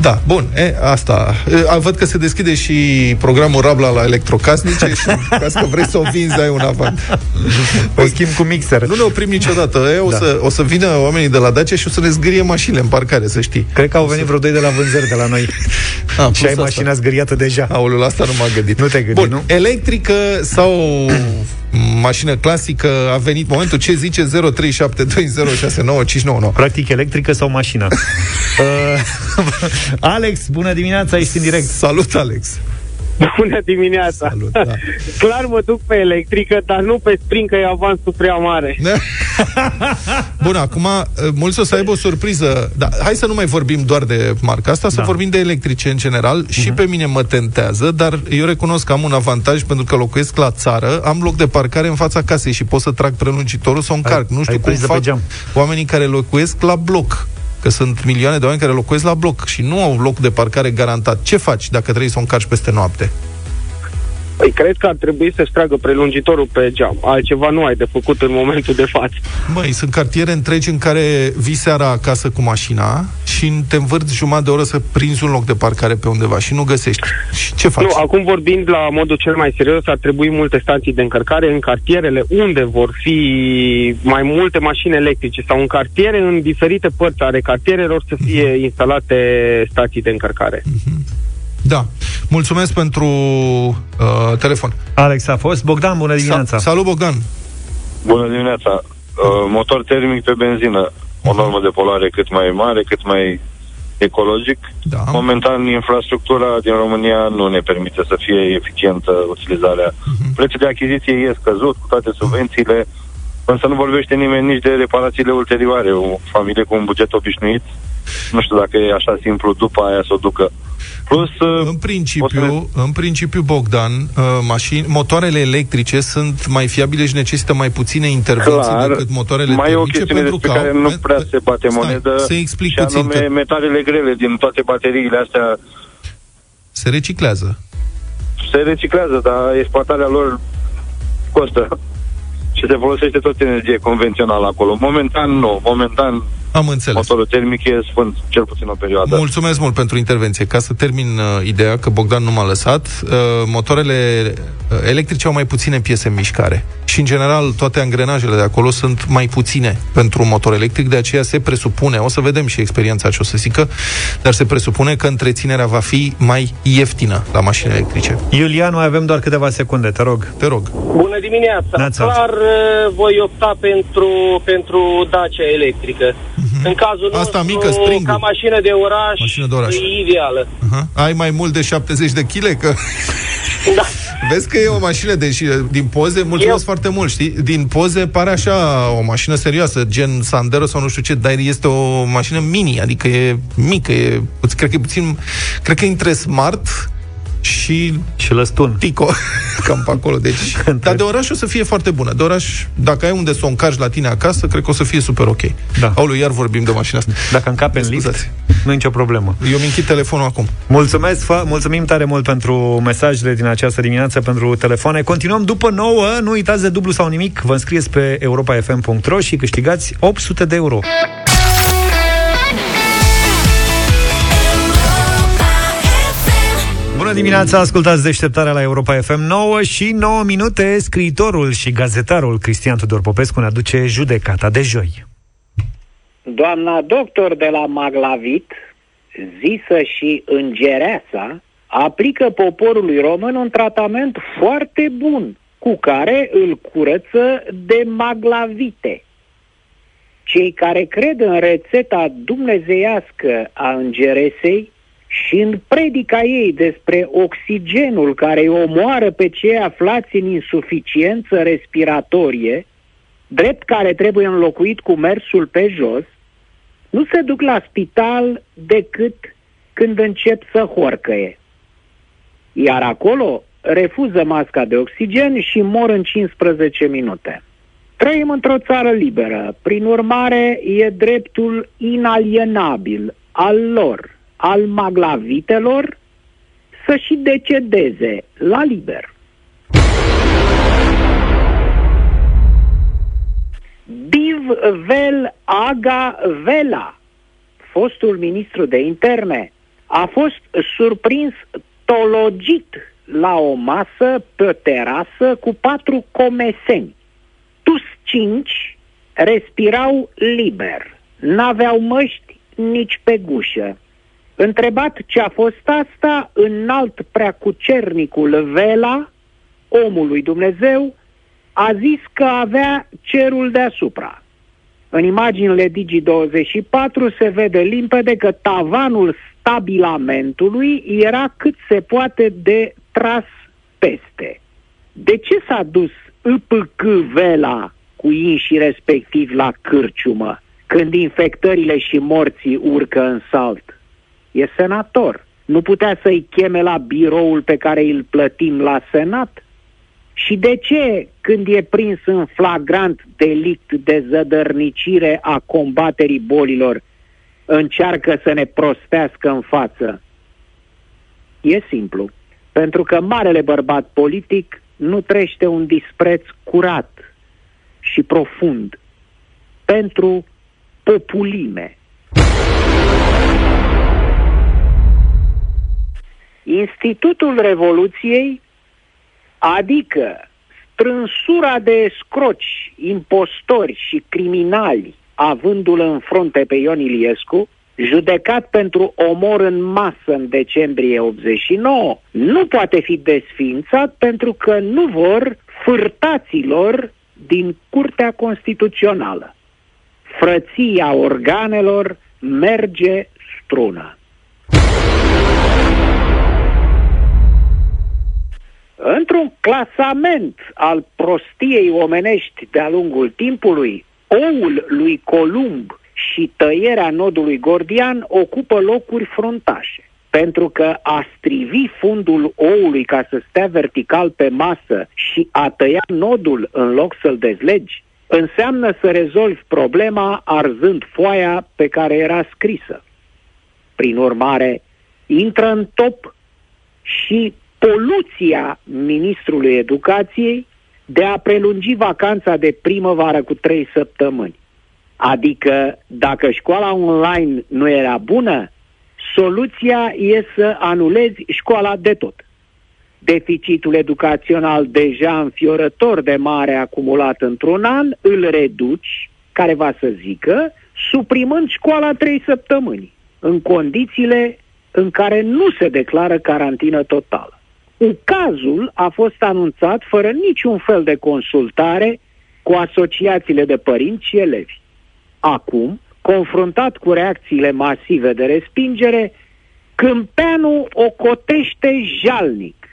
Da, bun, e, asta. E, văd că se deschide și programul Rabla la electrocasnice și dacă vrei să o vinzi, ai un avant. O schimb cu mixer. Nu ne oprim niciodată. E, o, da. să, o să vină oamenii de la Dacia și o să ne zgârie mașinile în parcare, să știi. Cred că au venit vreo doi de la vânzări de la noi. A, și ai asta. Mașina zgâriată deja. Aolul, asta nu m-a gândit. Nu te gândi, bun, nu? Electrică sau mașină clasică, a venit momentul. Ce zice? zero trei șapte doi zero șase nouă cinci nouă nouă. Practic electrică sau mașina? uh, Alex, bună dimineața, ești în direct. Salut, Alex. Bună dimineața. Salut, da. Clar mă duc pe electrică, dar nu pe Spring, că e avansul prea mare. Bun, acum mulți o să aibă o surpriză, da. Hai să nu mai vorbim doar de marca asta, da. Să vorbim de electrice în general. uh-huh. Și pe mine mă tentează, dar eu recunosc că am un avantaj, pentru că locuiesc la țară. Am loc de parcare în fața casei și pot să trag prelungitorul, să o încarc. ai, Nu știu cum fac oamenii care locuiesc la bloc, că sunt milioane de oameni care locuiesc la bloc și nu au loc de parcare garantat. Ce faci dacă trebuie să o încarci peste noapte? Păi, cred că ar trebui să-și tragă prelungitorul pe geam. Altceva nu ai de făcut în momentul de față. Băi, sunt cartiere întregi în care vii seara acasă cu mașina și te învârți jumătate de oră să prinzi un loc de parcare pe undeva și nu găsești. Și ce faci? Nu, acum vorbind la modul cel mai serios, ar trebui multe stații de încărcare în cartierele unde vor fi mai multe mașini electrice sau în cartiere, în diferite părți ale cartierelor, să fie mm-hmm. instalate stații de încărcare. Mm-hmm. Da. Mulțumesc pentru uh, telefon. Alex a fost. Bogdan, bună dimineața. Salut, Bogdan. Bună dimineața. Uh, motor termic pe benzină. O normă de poluare cât mai mare, cât mai ecologic. Da. Momentan, infrastructura din România nu ne permite să fie eficientă utilizarea. Uh-huh. Prețul de achiziție e scăzut cu toate subvențiile, însă nu vorbește nimeni nici de reparațiile ulterioare. O familie cu un buget obișnuit, nu știu dacă e așa simplu după aia să o ducă. Plus, în principiu, ne... în principiu, Bogdan, mașini, motoarele electrice sunt mai fiabile și necesită mai puține intervenții, clar, decât motoarele mai termice, pentru că care au... nu prea se bate monedă. Stai, și anume că... metalele grele din toate bateriile astea se reciclează. Se reciclează, dar exploatarea lor costă. Și se folosește tot energie convențională acolo. Momentan nu, momentan am înțeles. Motorul termic e sfânt, cel puțin o perioadă. Mulțumesc mult pentru intervenție. Ca să termin uh, ideea, că Bogdan nu m-a lăsat, uh, motoarele electrice au mai puține piese în mișcare. Și, în general, toate angrenajele de acolo sunt mai puține pentru un motor electric, de aceea se presupune, o să vedem și experiența ce o să zică, dar se presupune că întreținerea va fi mai ieftină la mașini electrice. Iulian, mai avem doar câteva secunde, te rog. Te rog. Bună dimineața! Nața. Clar, voi opta pentru, pentru Dacia electrică. În cazul asta nostru, mică, Spring, ca mașină de oraș, mașină de oraș. E ideală. Uh-huh. Ai mai mult de șaptezeci de kile? Că... Da. Vezi că e o mașină, deci din poze, mulțumesc Eu... foarte mult, știi? Din poze pare așa o mașină serioasă, gen Sandero sau nu știu ce, dar este o mașină mini, adică e mică, e, cred că e puțin, cred că e între Smart și... Și lăstun. Tico, cam pe acolo, deci... Dar de oraș o să fie foarte bună. De oraș, dacă ai unde să o încarci la tine acasă, cred că o să fie super ok. Da. Aoleu, iar vorbim de mașina asta. Dacă încape în lift, nu e nicio problemă. Eu mi-nchid telefonul acum. Mulțumesc, fa- mulțumim tare mult pentru mesajele din această dimineață, pentru telefoane. Continuăm după nouă, nu uitați de dublu sau nimic. Vă înscrieți pe europa f m punct r o și câștigați opt sute de euro. Bună dimineața, ascultați Deșteptarea la Europa F M. Nouă și nouă minute, scriitorul și gazetarul Cristian Tudor Popescu ne aduce judecata de joi. Doamna doctor de la Maglavit, zisă și îngereasa, aplică poporului român un tratament foarte bun, cu care îl curăță de maglavite. Cei care cred în rețeta dumnezeiască a îngeresei și în predica ei despre oxigenul care îi omoară pe cei aflați în insuficiență respiratorie, drept care trebuie înlocuit cu mersul pe jos, nu se duc la spital decât când încep să horcăie. Iar acolo refuză masca de oxigen și mor în cincisprezece minute. Trăim într-o țară liberă, prin urmare e dreptul inalienabil al lor, al maglavitelor, să și decedeze la liber. Biv Vel Aga Vela, fostul ministru de interne, a fost surprins tologit la o masă pe terasă cu patru comeseni. Toți cinci respirau liber, n-aveau măști nici pe gușă. Întrebat ce a fost asta, înalt preacucernicul Vela, omul lui Dumnezeu, a zis că avea cerul deasupra. În imaginile Digi douăzeci și patru se vede limpede că tavanul stabilamentului era cât se poate de tras peste. De ce s-a dus Î P C Vela cu inșii respectiv la cârciumă, când infectările și morții urcă în salt? E senator. Nu putea să-i cheme la biroul pe care îl plătim la Senat? Și de ce, când e prins în flagrant delict de zădărnicire a combaterii bolilor, încearcă să ne prostească în față? E simplu. Pentru că marele bărbat politic nu trește un dispreț curat și profund pentru populime. Institutul Revoluției, adică strânsura de scroci, impostori și criminali, avându-l în frunte pe Ion Iliescu, judecat pentru omor în masă în decembrie optzeci și nouă, nu poate fi desființat pentru că nu vor fârtaților din Curtea Constituțională. Frăția organelor merge strună. Într-un clasament al prostiei omenești de-a lungul timpului, oul lui Columb și tăierea nodului gordian ocupă locuri fruntașe. Pentru că a strivi fundul oului ca să stea vertical pe masă și a tăia nodul în loc să-l dezlegi, înseamnă să rezolvi problema arzând foaia pe care era scrisă. Prin urmare, intră în top și poluția ministrului educației de a prelungi vacanța de primăvară cu trei săptămâni. Adică, dacă școala online nu era bună, soluția e să anulezi școala de tot. Deficitul educațional deja înfiorător de mare acumulat într-un an îl reduci, care va să zică, suprimând școala trei săptămâni, în condițiile în care nu se declară carantină totală. Ucazul a fost anunțat fără niciun fel de consultare cu asociațiile de părinți și elevi. Acum, confruntat cu reacțiile masive de respingere, Cîmpeanul ocotește jalnic,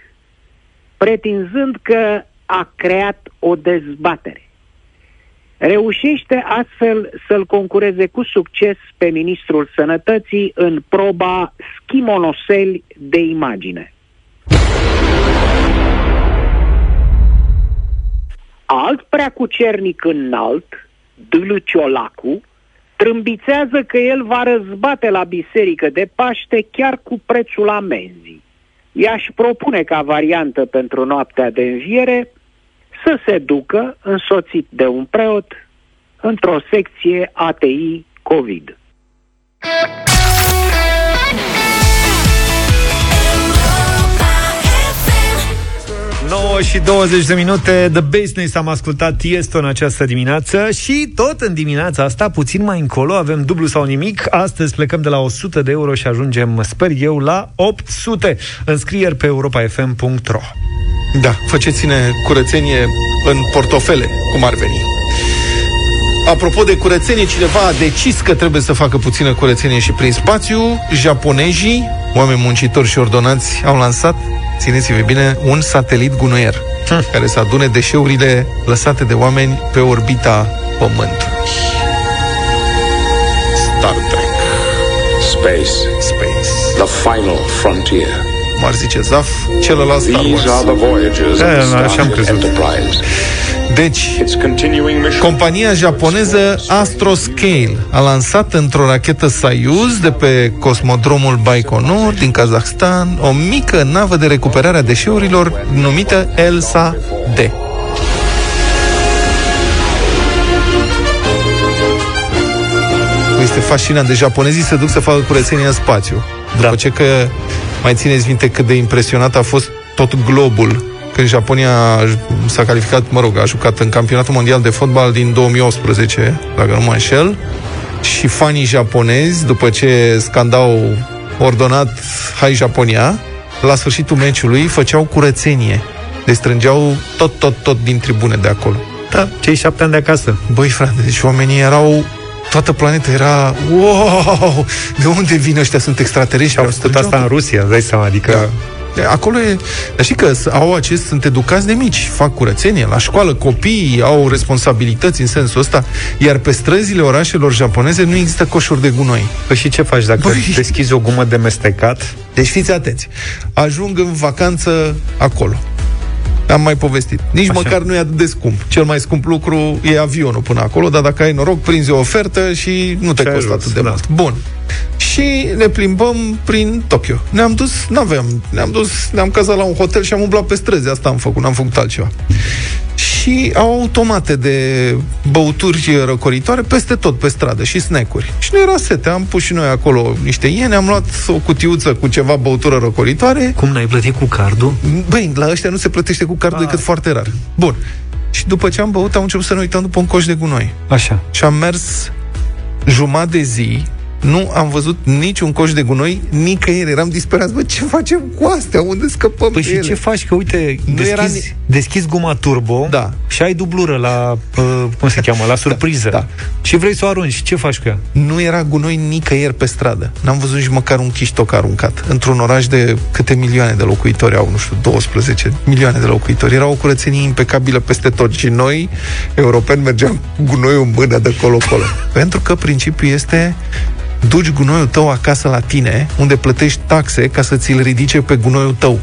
pretinzând că a creat o dezbatere. Reușește astfel să-l concureze cu succes pe ministrul sănătății în proba schimonoseli de imagine. Alt preacucernic înalt, Dâluciolacu, trâmbițează că el va răzbate la biserică de Paște chiar cu prețul amenzii. Ea își propune ca variantă pentru noaptea de înviere să se ducă, însoțit de un preot, într-o secție A T I COVID. nouă și douăzeci de minute, The Business am ascultat Tiesto în această dimineață și tot în dimineața asta, puțin mai încolo, avem dublu sau nimic. Astăzi plecăm de la o sută de euro și ajungem, sper eu, la opt sute. Înscrieri pe europa f m punct r o. Da, faceți-ne curățenie în portofele, cum ar veni. Apropo de curățenie, cineva a decis că trebuie să facă puțină curățenie și prin spațiu. Japonezii, oameni muncitori și ordonați, au lansat, țineți-vă bine, un satelit gunoier hmm. care să adune deșeurile lăsate de oameni pe orbita Pământului. Star Trek. Space. Space. The final frontier. M-ar zice Zaf, celălalt Star Wars. Da, așa am crezut. Deci, compania japoneză Astroscale a lansat într-o rachetă Soyuz de pe cosmodromul Baikonur din Kazahstan o mică navă de recuperare a deșeurilor numită ELSA-D. este fascinant. Deci japonezii se duc să facă curățenie în spațiu. După da. ce că mai țineți minte cât de impresionat a fost tot globul când Japonia s-a calificat, mă rog, a jucat în campionatul mondial de fotbal din două mii optsprezece, dacă nu mă înșel, și fanii japonezi, după ce scandau ordonat "Hai Japonia", la sfârșitul meciului făceau curățenie. Deci strângeau tot, tot, tot din tribune de acolo. Da, cei șapte ani de acasă. Băi, frate, deci oamenii erau... Toată planeta era... Wow! De unde vin ăștia? Sunt extraterestri. Au făcut asta în Rusia, îți dai seama, adică... Da. Acolo e... Dar știi că au acest... Sunt educați de mici, fac curățenie la școală, copiii au responsabilități în sensul ăsta, iar pe străzile orașelor japoneze nu există coșuri de gunoi. Păi și ce faci dacă Băi... deschizi o gumă de mestecat? Deci fiți atenți. Ajung în vacanță acolo. Am mai povestit. Nici Așa. măcar nu e atât de scump. Cel mai scump lucru e avionul până acolo, dar dacă ai noroc, prinzi o ofertă și nu te Ce costă atât de da. mult. Bun. Și ne plimbăm prin Tokyo. Ne-am dus, n-aveam, ne-am dus, ne-am cazat la un hotel și am umblat pe străzi. Asta am făcut, n-am făcut altceva. Și au automate de băuturi răcoritoare peste tot, pe stradă, și snack-uri. Și ne era sete, am pus și noi acolo niște iene, am luat o cutiuță cu ceva băutură răcoritoare. Cum, n-ai plătit cu cardul? Băi, la ăștia nu se plătește cu cardul, decât foarte rar. Bun. Și după ce am băut, am început să ne uităm după un coș de gunoi. Așa. Și am mers jumătate de zi, nu am văzut niciun coș de gunoi nicăieri. Eram disperați. Bă, ce facem cu astea? Unde scăpăm păi de ele? Păi și ce faci? Că uite, deschizi, era... deschizi guma turbo da. și ai dublură la, uh, cum se cheamă, la surpriză. Da, da. Și vrei să o arunci. Ce faci cu ea? Nu era gunoi nicăieri pe stradă. N-am văzut nici măcar un chiștoc aruncat. Într-un oraș de câte milioane de locuitori au, nu știu, douăsprezece milioane de locuitori. Era o curățenie impecabilă peste tot. Și noi, europeni, mergeam cu gunoiul în mână de colo-colo. Pentru că principiul este... duci gunoiul tău acasă la tine, unde plătești taxe ca să ți-l ridice pe gunoiul tău.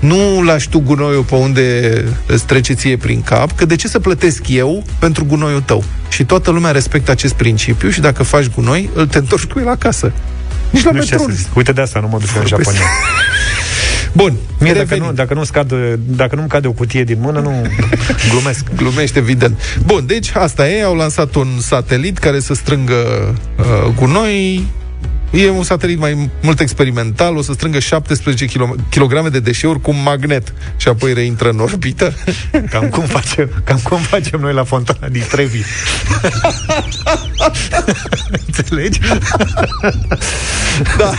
Nu lași tu gunoiul pe unde îți trece ție prin cap, că de ce să plătesc eu pentru gunoiul tău? Și toată lumea respectă acest principiu și dacă faci gunoi, îl te întorci cu el acasă. Nici la metrou. Uite, de asta nu mă duc în Japonia. Bun, mie dacă nu, dacă nu scade, dacă nu-mi cade o cutie din mână, nu glumesc. Glumești, evident. Bun, deci asta e, au lansat un satelit care să strângă uh, gunoi. E un satelit mai mult experimental, o să strângă șaptesprezece kilograme de deșeuri cu un magnet și apoi reintră în orbită. Cam cum facem, cam cum facem noi la fontana din Trevi. Înțelegi? Da.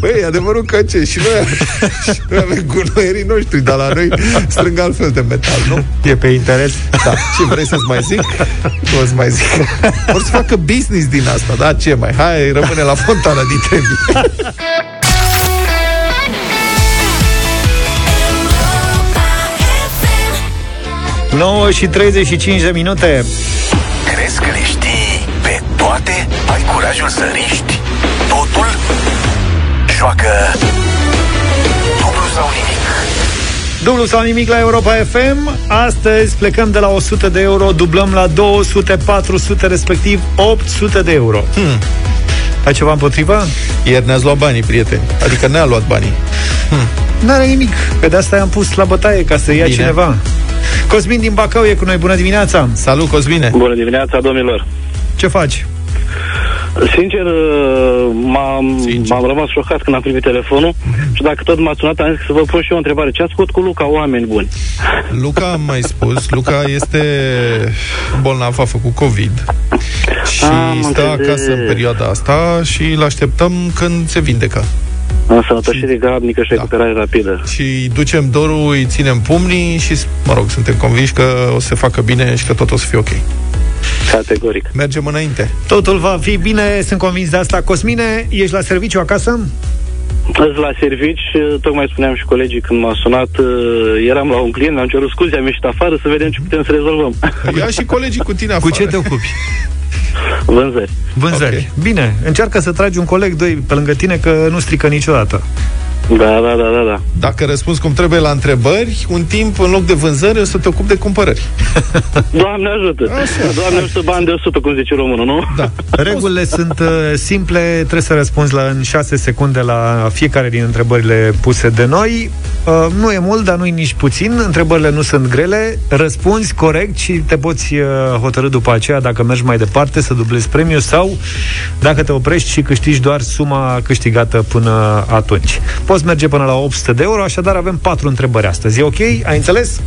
Băi, adevărul că ce, și noi, și noi avem gunoierii noștri, dar la noi strâng altfel de metal, nu? E pe interes. Da. Ce vrei să-ți mai zic? O să mai zic. Vor să facă business din asta, da? Ce mai? Hai, rămâne la fontana din Trevi. nouă și treizeci și cinci de minute. Crezi că le știi pe toate? Ai curajul să riști totul? Joacă dublu sau nimic. Dublu sau nimic la Europa F M. Astăzi plecăm de la o sută de euro, dublăm la două sute, patru sute, respectiv opt sute de euro. hmm. Ai ceva împotriva? Ieri ne-ați luat banii, prieteni. Adică ne-a luat banii. hmm. N-are nimic, că de asta i-am pus la bătaie, ca să ia Bine. cineva. Cosmin din Bacău e cu noi, bună dimineața. Salut, Cosmine. Bună dimineața, domnilor. Ce faci? Sincer, m-am, Sincer. m-am rămas șocat când am primit telefonul. Și dacă tot m-ați sunat, am zis să vă pun și eu o întrebare. Ce ați făcut cu Luca, oameni buni? Luca, am mai spus, Luca este bolnav, a făcut COVID și am stă înțeles. acasă în perioada asta și l-așteptăm când se vindecă. În sănătoșire grabnică și da. recuperare rapidă. Și ducem dorul, îi ținem pumnii și, mă rog, suntem convinși că o să se facă bine și că tot o să fie ok. Categoric. Mergem înainte. Totul va fi bine, sunt convins de asta. Cosmine, ești la serviciu acasă? Ești la serviciu, tocmai spuneam și colegii când m-a sunat, eram la un client, am cerut scuze, am ieșit afară să vedem ce putem să rezolvăm. Ia și colegii cu tine afară. Cu ce te ocupi? Vânzări. Vânzări. Okay. Bine, încearcă să tragi un coleg, doi pe lângă tine, că nu strică niciodată. Da, da, da, da, da. Dacă răspunzi cum trebuie la întrebări, un timp, în loc de vânzări, o să te ocupi de cumpărări. Doamne ajută! Așa. Doamne ajută, bani de o sută, cum zice românul, nu? Da. Regulile sunt simple, trebuie să răspunzi la, în șase secunde la fiecare din întrebările puse de noi. Uh, nu e mult, dar nu e nici puțin. Întrebările nu sunt grele. Răspunzi corect și te poți uh, hotărî după aceea dacă mergi mai departe să dublezi premiul sau dacă te oprești și câștigi doar suma câștigată până atunci. Poți merge până la opt sute de euro, așadar avem patru întrebări astăzi. E ok? Ai înțeles?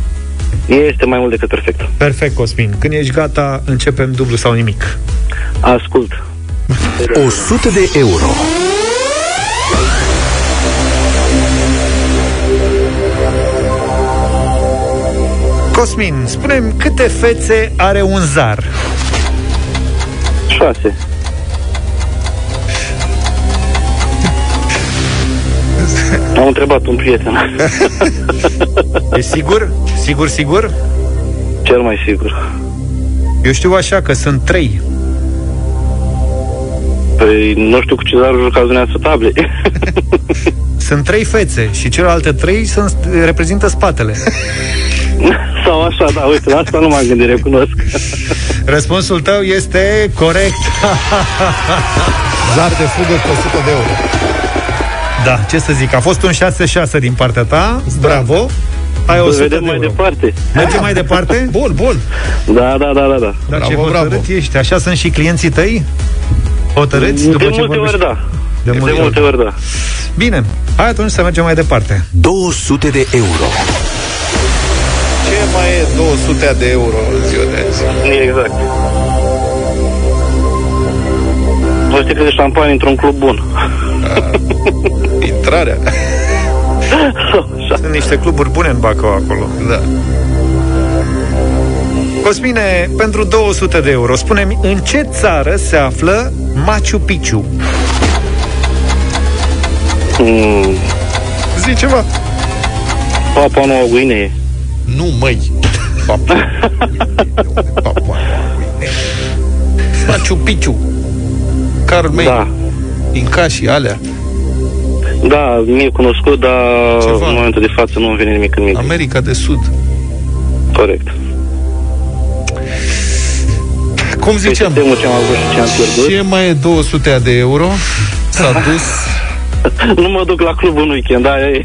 Este mai mult decât perfect. Perfect, Cosmin. Când ești gata, începem dublu sau nimic. Ascult. o sută de euro. Cosmin, spune-mi câte fețe are un zar? șase. Am întrebat un prieten. E sigur? Sigur, sigur? Cel mai sigur. Eu știu așa că sunt trei. Păi nu știu cu ce zarul jucați dumneavoastră table. Sunt trei fețe și celelalte trei sunt, reprezintă spatele. Sau așa, da, uite, la asta nu m-am gândit, recunosc. Răspunsul tău este corect. Zar de fugă cu o sută de euro. Da, ce să zic, a fost un șase șase din partea ta. Bravo. Hai, o sută vedem de euro. Mai departe. Mergem mai departe? Bun, bun. Da, da, da, da, da. Dar ce hotărât ești? Așa sunt și clienții tăi? Hotărâți? De după multe ori, da. De, de multe, multe ori, da. Bine, hai atunci să mergem mai departe. două sute de euro. Ce mai e două sute de euro în ziua de azi? Exact. Vă știți de șampanie într-un club bun. A, intrarea. Sunt niște cluburi bune în Bacău acolo. Da. Cosmine, pentru două sute de euro, spune-mi în ce țară se află Machu Picchu? Mm. Zi ceva. Papua Noua Guinee. Nu, măi. Papua Noua Guinee. Machu Picchu. Carmei. Da. Incașii alea. Da, mi-e cunoscut, dar ceva. În momentul de față nu-mi vine nimic în minte. America de Sud. Corect. Cum ziceam, păi ce, am avut și ce, am pierdut. Ce mai e două sute de euro? S-a dus. Nu mă duc la club în weekend, da, e.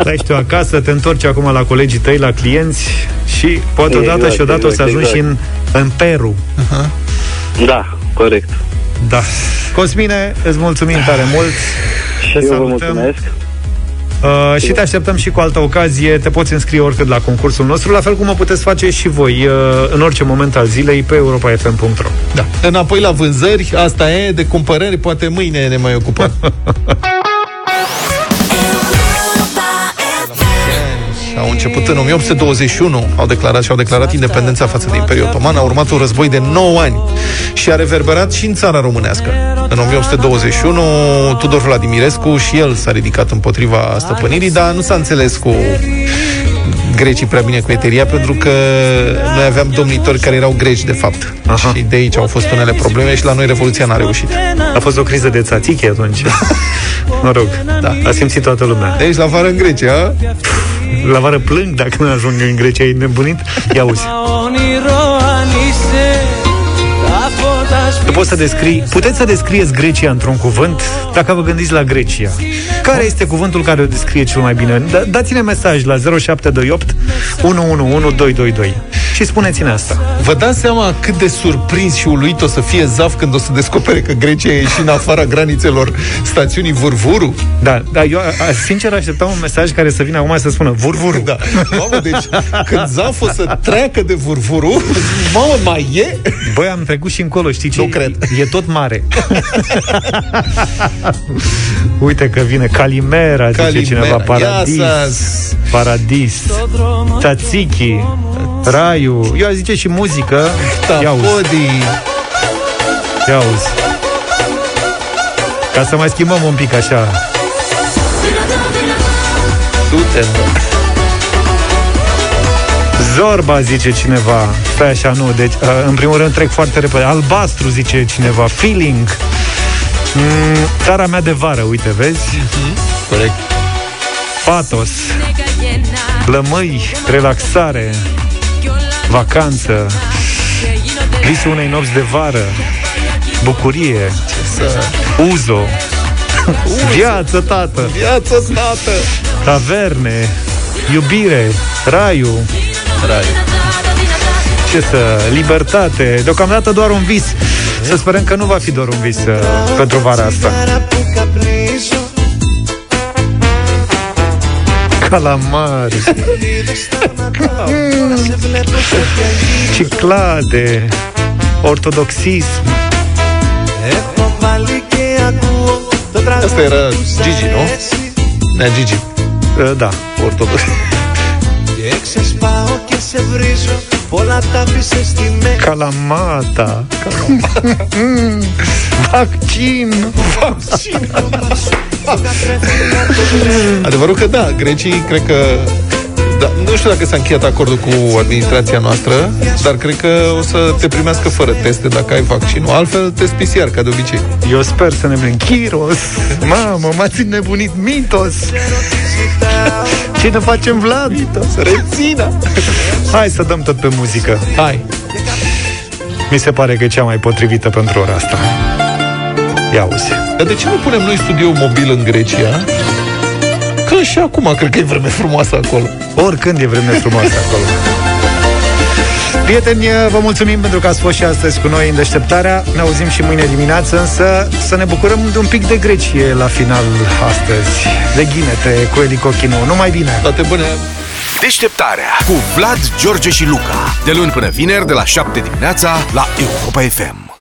Stai și tu acasă, te întorci acum la colegii tăi, la clienți. Și poate odată exact, și odată exact, o să ajungi exact. Și în, în Peru. Uh-huh. Da, corect. Da. Cosmine, îți mulțumim tare mult. Te și salutăm. Eu vă mulțumesc. Uh, și te așteptăm și cu altă ocazie. Te poți înscrie oricând la concursul nostru, la fel cum o puteți face și voi uh, în orice moment al zilei pe europa f m punct r o. Da. Înapoi la vânzări, asta e, de cumpărări, poate mâine ne mai ocupăm. Au început în o mie opt sute douăzeci și unu, au declarat și au declarat independența față de Imperiul Otoman, a urmat un război de nouă ani și a reverberat și în țara românească. În o mie opt sute douăzeci și unu, Tudor Vladimirescu și el s-a ridicat împotriva stăpânirii, dar nu s-a înțeles cu grecii prea bine cu eteria, pentru că noi aveam domnitori care erau greci de fapt. Aha. Și de aici au fost unele probleme și la noi revoluția n-a reușit. A fost o criză de țațichi atunci. Mă rog, da. A simțit toată lumea. Deci la vară în Grecia. La vară plâng dacă nu ajung în Grecia, e nebunit. Ia auzi. Poți să descrii, puteți să descrieți Grecia într-un cuvânt, dacă vă gândiți la Grecia. Care este cuvântul care o descrie cel mai bine? Da, dați-ne mesaj la zero șapte doi opt unu unu unu doi doi doi și spuneți-ne asta. Vă dați seama cât de surprins și uluit o să fie Zaf când o să descopere că Grecia e și în afara granițelor stațiunii Vurvuru? Da, da, eu sincer așteptam un mesaj care să vină acum să spună Vurvuru. Da. Mamă, deci când Zaf o să treacă de Vurvuru, mamă, mai e? Băi, am trecut și încolo, știi ce? Nu cred. E tot mare. Uite că vine Calimera, zice Calimera. Cineva, Paradis, Paradis, Tzatziki, Raiu. Eu zice și muzică. Ia auzi. Ia auzi. Ca să mai schimbăm un pic așa. Du-te. Zorba, zice cineva. Stai așa, nu, deci în primul rând trec foarte repede. Albastru, zice cineva. Feeling. Țara mea de vară, uite, vezi? Uh-huh. Corect. Patos, blămâi, relaxare, vacanță, visul unei nopți de vară, bucurie, uzo, viață, tată, viață, tată, taverne, iubire, raiu, raiu. Ce să, libertate, deocamdată doar un vis. Să sperăm că nu va fi doar un vis uh, pentru vara asta. Calamari, ciclade, ortodoxism. Asta era Gigi, nu? Da, Gigi. Uh, da, ortodox. Calamata. Calamata. Vaccin. Vaccin. Adevărul că da, grecii cred că da, nu știu dacă s-a încheiat acordul cu administrația noastră, dar cred că o să te primească fără teste dacă ai vaccinul. Altfel test P C R, ca de obicei. Eu sper să ne blând Chiros. Mamă, m-ați înnebunit Mitos. Ce ne facem, Vlad? Mitos, rețină. Hai să dăm tot pe muzică. Hai. Mi se pare că e cea mai potrivită pentru ora asta. Ia auzi. Dar de ce nu punem noi studio mobil în Grecia? Că și acum cred că e vreme frumoasă acolo. Oricând e vreme frumoasă acolo. Prieteni, vă mulțumim pentru că ați fost și astăzi cu noi în Deșteptarea. Ne auzim și mâine dimineață, însă să ne bucurăm de un pic de Grecie la final astăzi. De ghinete cu Eli Cochinu. Numai bine! Toate bune! Deșteptarea cu Vlad, George și Luca. De luni până vineri, de la șapte dimineața, la Europa F M.